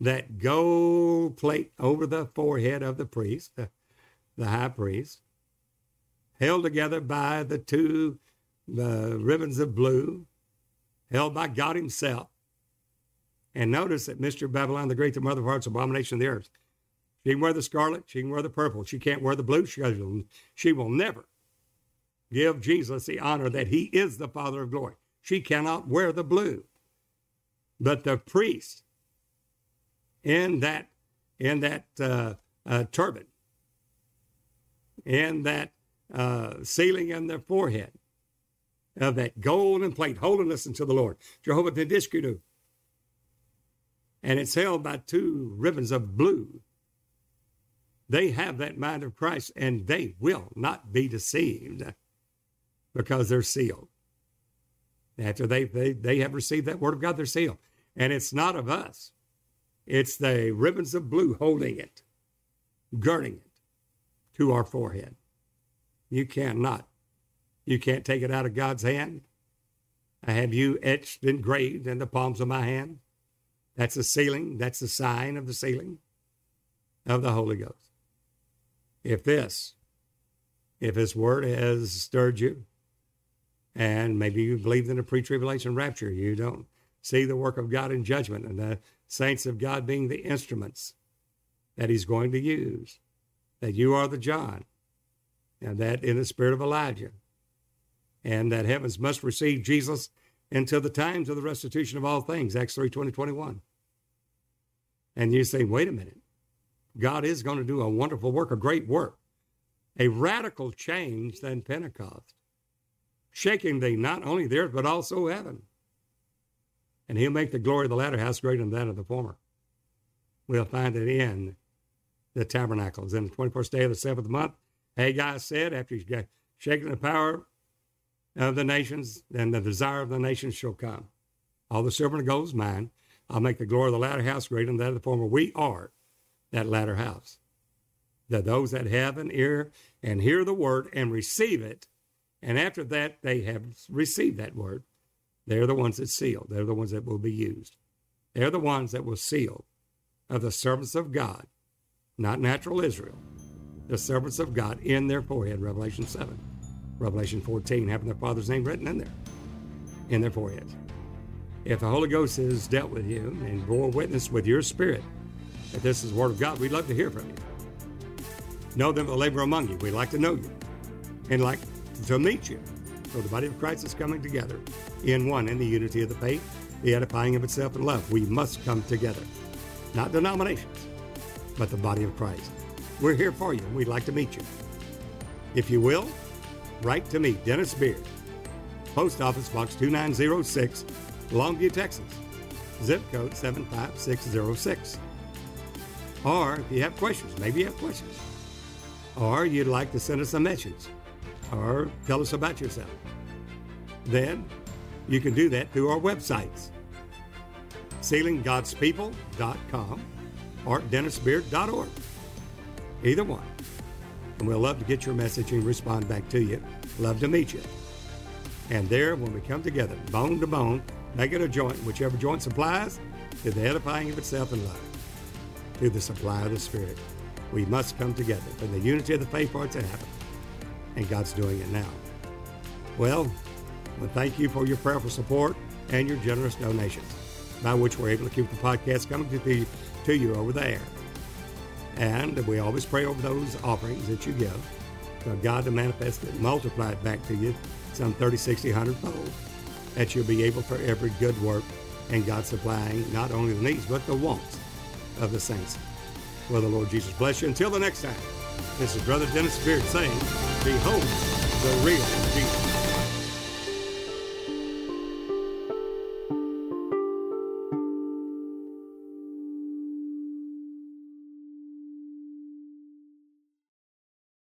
that gold plate over the forehead of the priest, the high priest, held together by the two the ribbons of blue held by God himself. And notice that Mr. Babylon the Great, the mother of hearts, abomination of the earth. She can wear the scarlet. She can wear the purple. She can't wear the blue. She will never give Jesus the honor that he is the Father of glory. She cannot wear the blue. But the priest in that turban, in that ceiling in their forehead, of that golden plate, holiness unto the Lord, Jehovah Tendishkudu. And it's held by two ribbons of blue. They have that mind of Christ, and they will not be deceived because they're sealed. After they have received that word of God, they're sealed. And it's not of us. It's the ribbons of blue holding it, girding it to our forehead. You can't take it out of God's hand. I have you etched, engraved in the palms of my hand. That's the sealing. That's the sign of the sealing of the Holy Ghost. If His word has stirred you, and maybe you believed in a pre-tribulation rapture, you don't see the work of God in judgment and the saints of God being the instruments that He's going to use, that you are the John, and that in the spirit of Elijah, and that heavens must receive Jesus until the times of the restitution of all things, Acts 3:20-21. And you say, wait a minute, God is going to do a wonderful work, a great work, a radical change than Pentecost, shaking the not only the earth, but also heaven. And he'll make the glory of the latter house greater than that of the former. We'll find it in the Tabernacles. In the 21st day of the seventh month, Haggai said, after he's shaken the power of the nations, then the desire of the nations shall come. All the silver and gold is mine. I'll make the glory of the latter house greater than that of the former. We are that latter house. That those that have an ear and hear the word and receive it, and after that they have received that word, they're the ones that seal. They're the ones that will be used. They're the ones that will seal of the servants of God, not natural Israel, the servants of God in their forehead, Revelation 7. Revelation 14, having their Father's name written in there, in their foreheads. If the Holy Ghost has dealt with you and bore witness with your spirit that this is the Word of God, we'd love to hear from you. Know them that labor among you. We'd like to know you and like to meet you. So the body of Christ is coming together in one, in the unity of the faith, the edifying of itself in love. We must come together. Not denominations, but the body of Christ. We're here for you. We'd like to meet you. If you will, write to me, Dennis Beard, Post Office Box 2906, Longview, Texas, zip code 75606. Or if you have questions, maybe you have questions, or you'd like to send us a message, or tell us about yourself, then you can do that through our websites, sealinggodspeople.com or dennisbeard.org, either one. And we'll love to get your message and respond back to you. Love to meet you. And there, when we come together, bone to bone, make it a joint, whichever joint supplies, to the edifying of itself in love, through the supply of the Spirit. We must come together for the unity of the faith for it to happen. And God's doing it now. Well, we thank you for your prayerful support and your generous donations, by which we're able to keep the podcast coming to you over the air. And we always pray over those offerings that you give for God to manifest it, multiply it back to you some 30, 60, 100-fold, that you'll be able for every good work, and God supplying not only the needs but the wants of the saints. Well, the Lord Jesus bless you. Until the next time, this is Brother Dennis Beard saying, behold the real Jesus.